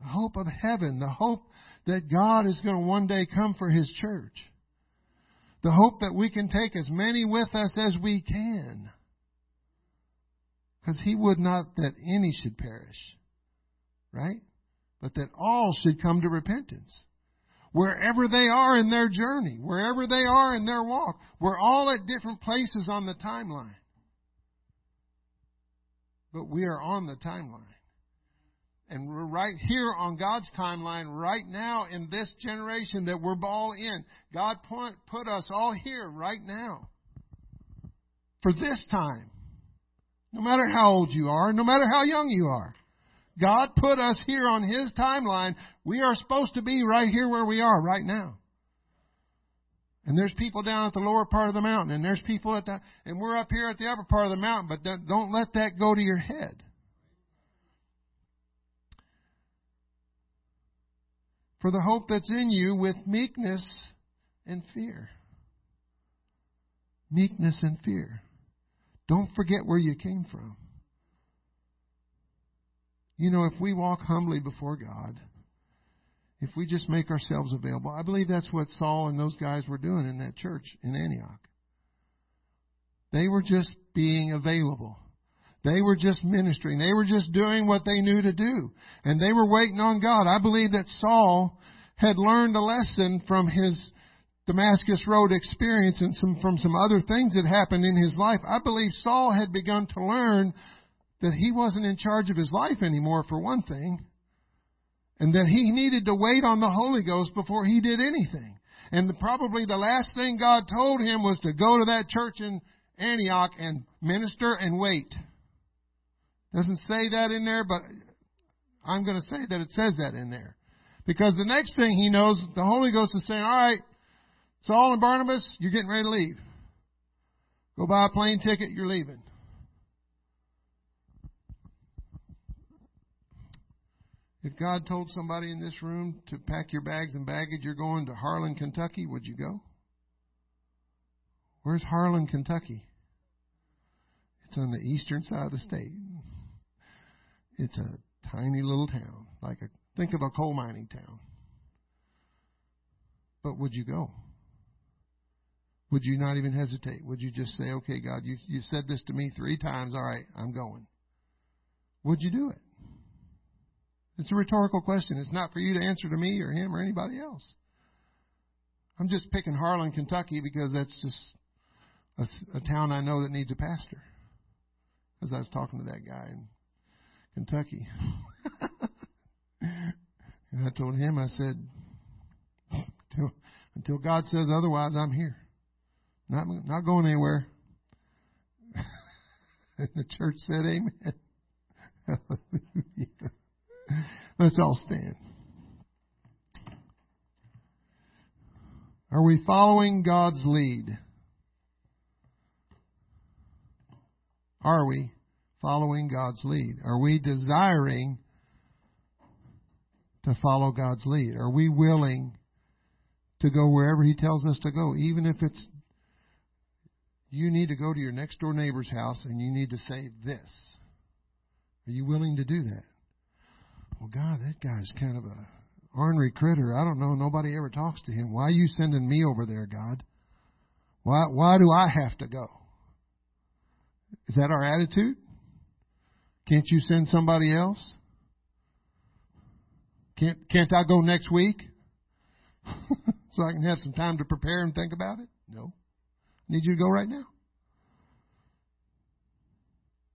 The hope of heaven. The hope that God is going to one day come for His church. The hope that we can take as many with us as we can. Because He would not that any should perish. Right? But that all should come to repentance. Wherever they are in their journey, wherever they are in their walk, we're all at different places on the timeline. But we are on the timeline. And we're right here on God's timeline right now in this generation that we're all in. God put us all here right now for this time. No matter how old you are, no matter how young you are. God put us here on His timeline. We are supposed to be right here where we are right now. And there's people down at the lower part of the mountain, and there's people at the, and we're up here at the upper part of the mountain, but don't let that go to your head. For the hope that's in you with meekness and fear. Meekness and fear. Don't forget where you came from. You know, if we walk humbly before God, if we just make ourselves available. I believe that's what Saul and those guys were doing in that church in Antioch. They were just being available. They were just ministering. They were just doing what they knew to do. And they were waiting on God. I believe that Saul had learned a lesson from his Damascus Road experience and some, from some other things that happened in his life. I believe Saul had begun to learn that he wasn't in charge of his life anymore, for one thing, and that he needed to wait on the Holy Ghost before he did anything. And the, probably the last thing God told him was to go to that church in Antioch and minister and wait. Doesn't say that in there, but I'm going to say that it says that in there. Because the next thing he knows, the Holy Ghost is saying, all right, Saul and Barnabas, you're getting ready to leave. Go buy a plane ticket, you're leaving. If God told somebody in this room to pack your bags and baggage, you're going to Harlan, Kentucky, would you go? Where's Harlan, Kentucky? It's on the eastern side of the state. It's a tiny little town, like a think of a coal mining town. But would you go? Would you not even hesitate? Would you just say, okay, God, you, you said this to me three times. All right, I'm going. Would you do it? It's a rhetorical question. It's not for you to answer to me or him or anybody else. I'm just picking Harlan, Kentucky, because that's just a, a town I know that needs a pastor. Because I was talking to that guy in Kentucky. And I told him, I said, until, until God says otherwise, I'm here. Not, not going anywhere. And the church said, amen. Hallelujah. Let's all stand. Are we following God's lead? Are we following God's lead? Are we desiring to follow God's lead? Are we willing to go wherever He tells us to go? Even if it's, you need to go to your next door neighbor's house and you need to say this. Are you willing to do that? Well, God, that guy's kind of a ornery critter. I don't know. Nobody ever talks to him. Why are you sending me over there, God? Why, why do I have to go? Is that our attitude? Can't you send somebody else? Can't, can't I go next week? So I can have some time to prepare and think about it? No. I need you to go right now.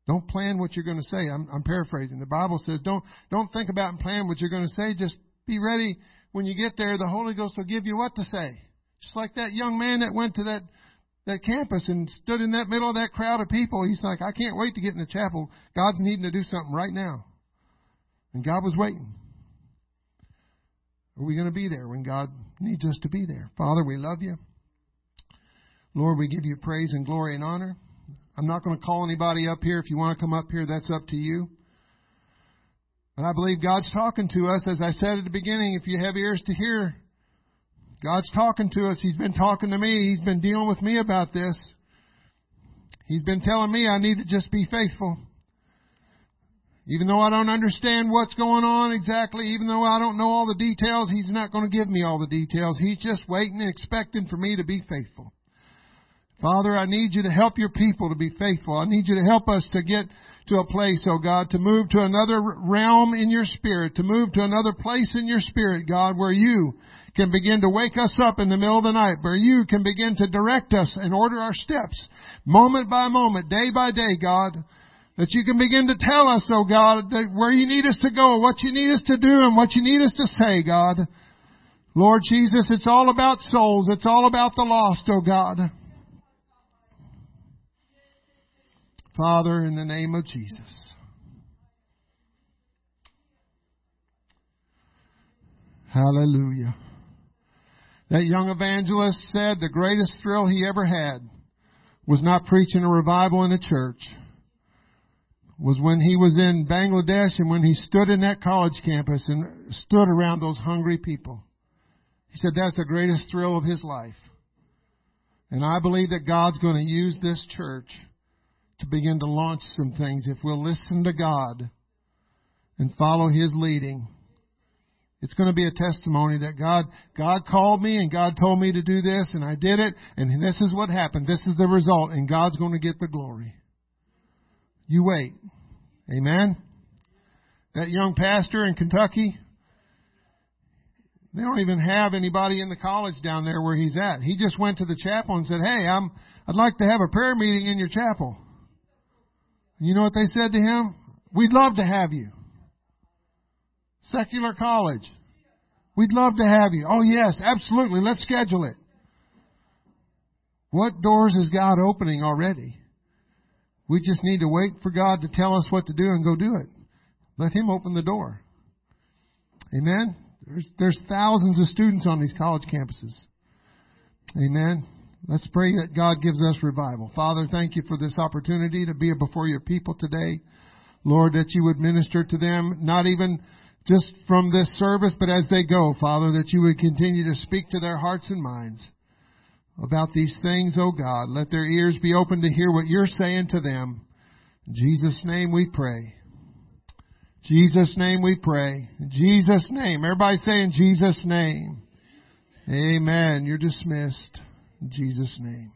Don't plan what you're going to say. I'm, I'm paraphrasing. The Bible says don't don't think about and plan what you're going to say. Just be ready. When you get there, the Holy Ghost will give you what to say. Just like that young man that went to that, that campus and stood in that middle of that crowd of people. He's like, I can't wait to get in the chapel. God's needing to do something right now. And God was waiting. Are we going to be there when God needs us to be there? Father, we love you. Lord, we give you praise and glory and honor. I'm not going to call anybody up here. If you want to come up here, that's up to you. But I believe God's talking to us. As I said at the beginning, if you have ears to hear, God's talking to us. He's been talking to me. He's been dealing with me about this. He's been telling me I need to just be faithful. Even though I don't understand what's going on exactly, even though I don't know all the details, He's not going to give me all the details. He's just waiting and expecting for me to be faithful. Father, I need you to help your people to be faithful. I need you to help us to get to a place, oh God, to move to another realm in your spirit, to move to another place in your spirit, God, where you can begin to wake us up in the middle of the night, where you can begin to direct us and order our steps, moment by moment, day by day, God. That you can begin to tell us, oh God, that where you need us to go, what you need us to do, and what you need us to say, God. Lord Jesus, it's all about souls. It's all about the lost, oh God. Father, in the name of Jesus. Hallelujah. That young evangelist said the greatest thrill he ever had was not preaching a revival in a church. Was when he was in Bangladesh and when he stood in that college campus and stood around those hungry people. He said that's the greatest thrill of his life. And I believe that God's going to use this church to begin to launch some things. If we'll listen to God and follow His leading, It's going to be a testimony that God, God called me and God told me to do this and I did it and this is what happened. This is the result and God's going to get the glory. You wait. Amen. That young pastor in Kentucky, they don't even have anybody in the college down there where he's at. He just went to the chapel and said, hey, I'm, I'd like to have a prayer meeting in your chapel. You know what they said to him? We'd love to have you. Secular college. We'd love to have you. Oh, yes, absolutely. Let's schedule it. What doors is God opening already? We just need to wait for God to tell us what to do and go do it. Let Him open the door. Amen? There's, there's thousands of students on these college campuses. Amen? Let's pray that God gives us revival. Father, thank you for this opportunity to be before your people today. Lord, that you would minister to them, not even just from this service, but as they go, Father, that you would continue to speak to their hearts and minds about these things, oh God. Let their ears be open to hear what you're saying to them. In Jesus' name we pray. Jesus' name we pray. In Jesus' name. Everybody say in Jesus' name. Amen. You're dismissed. In Jesus' name.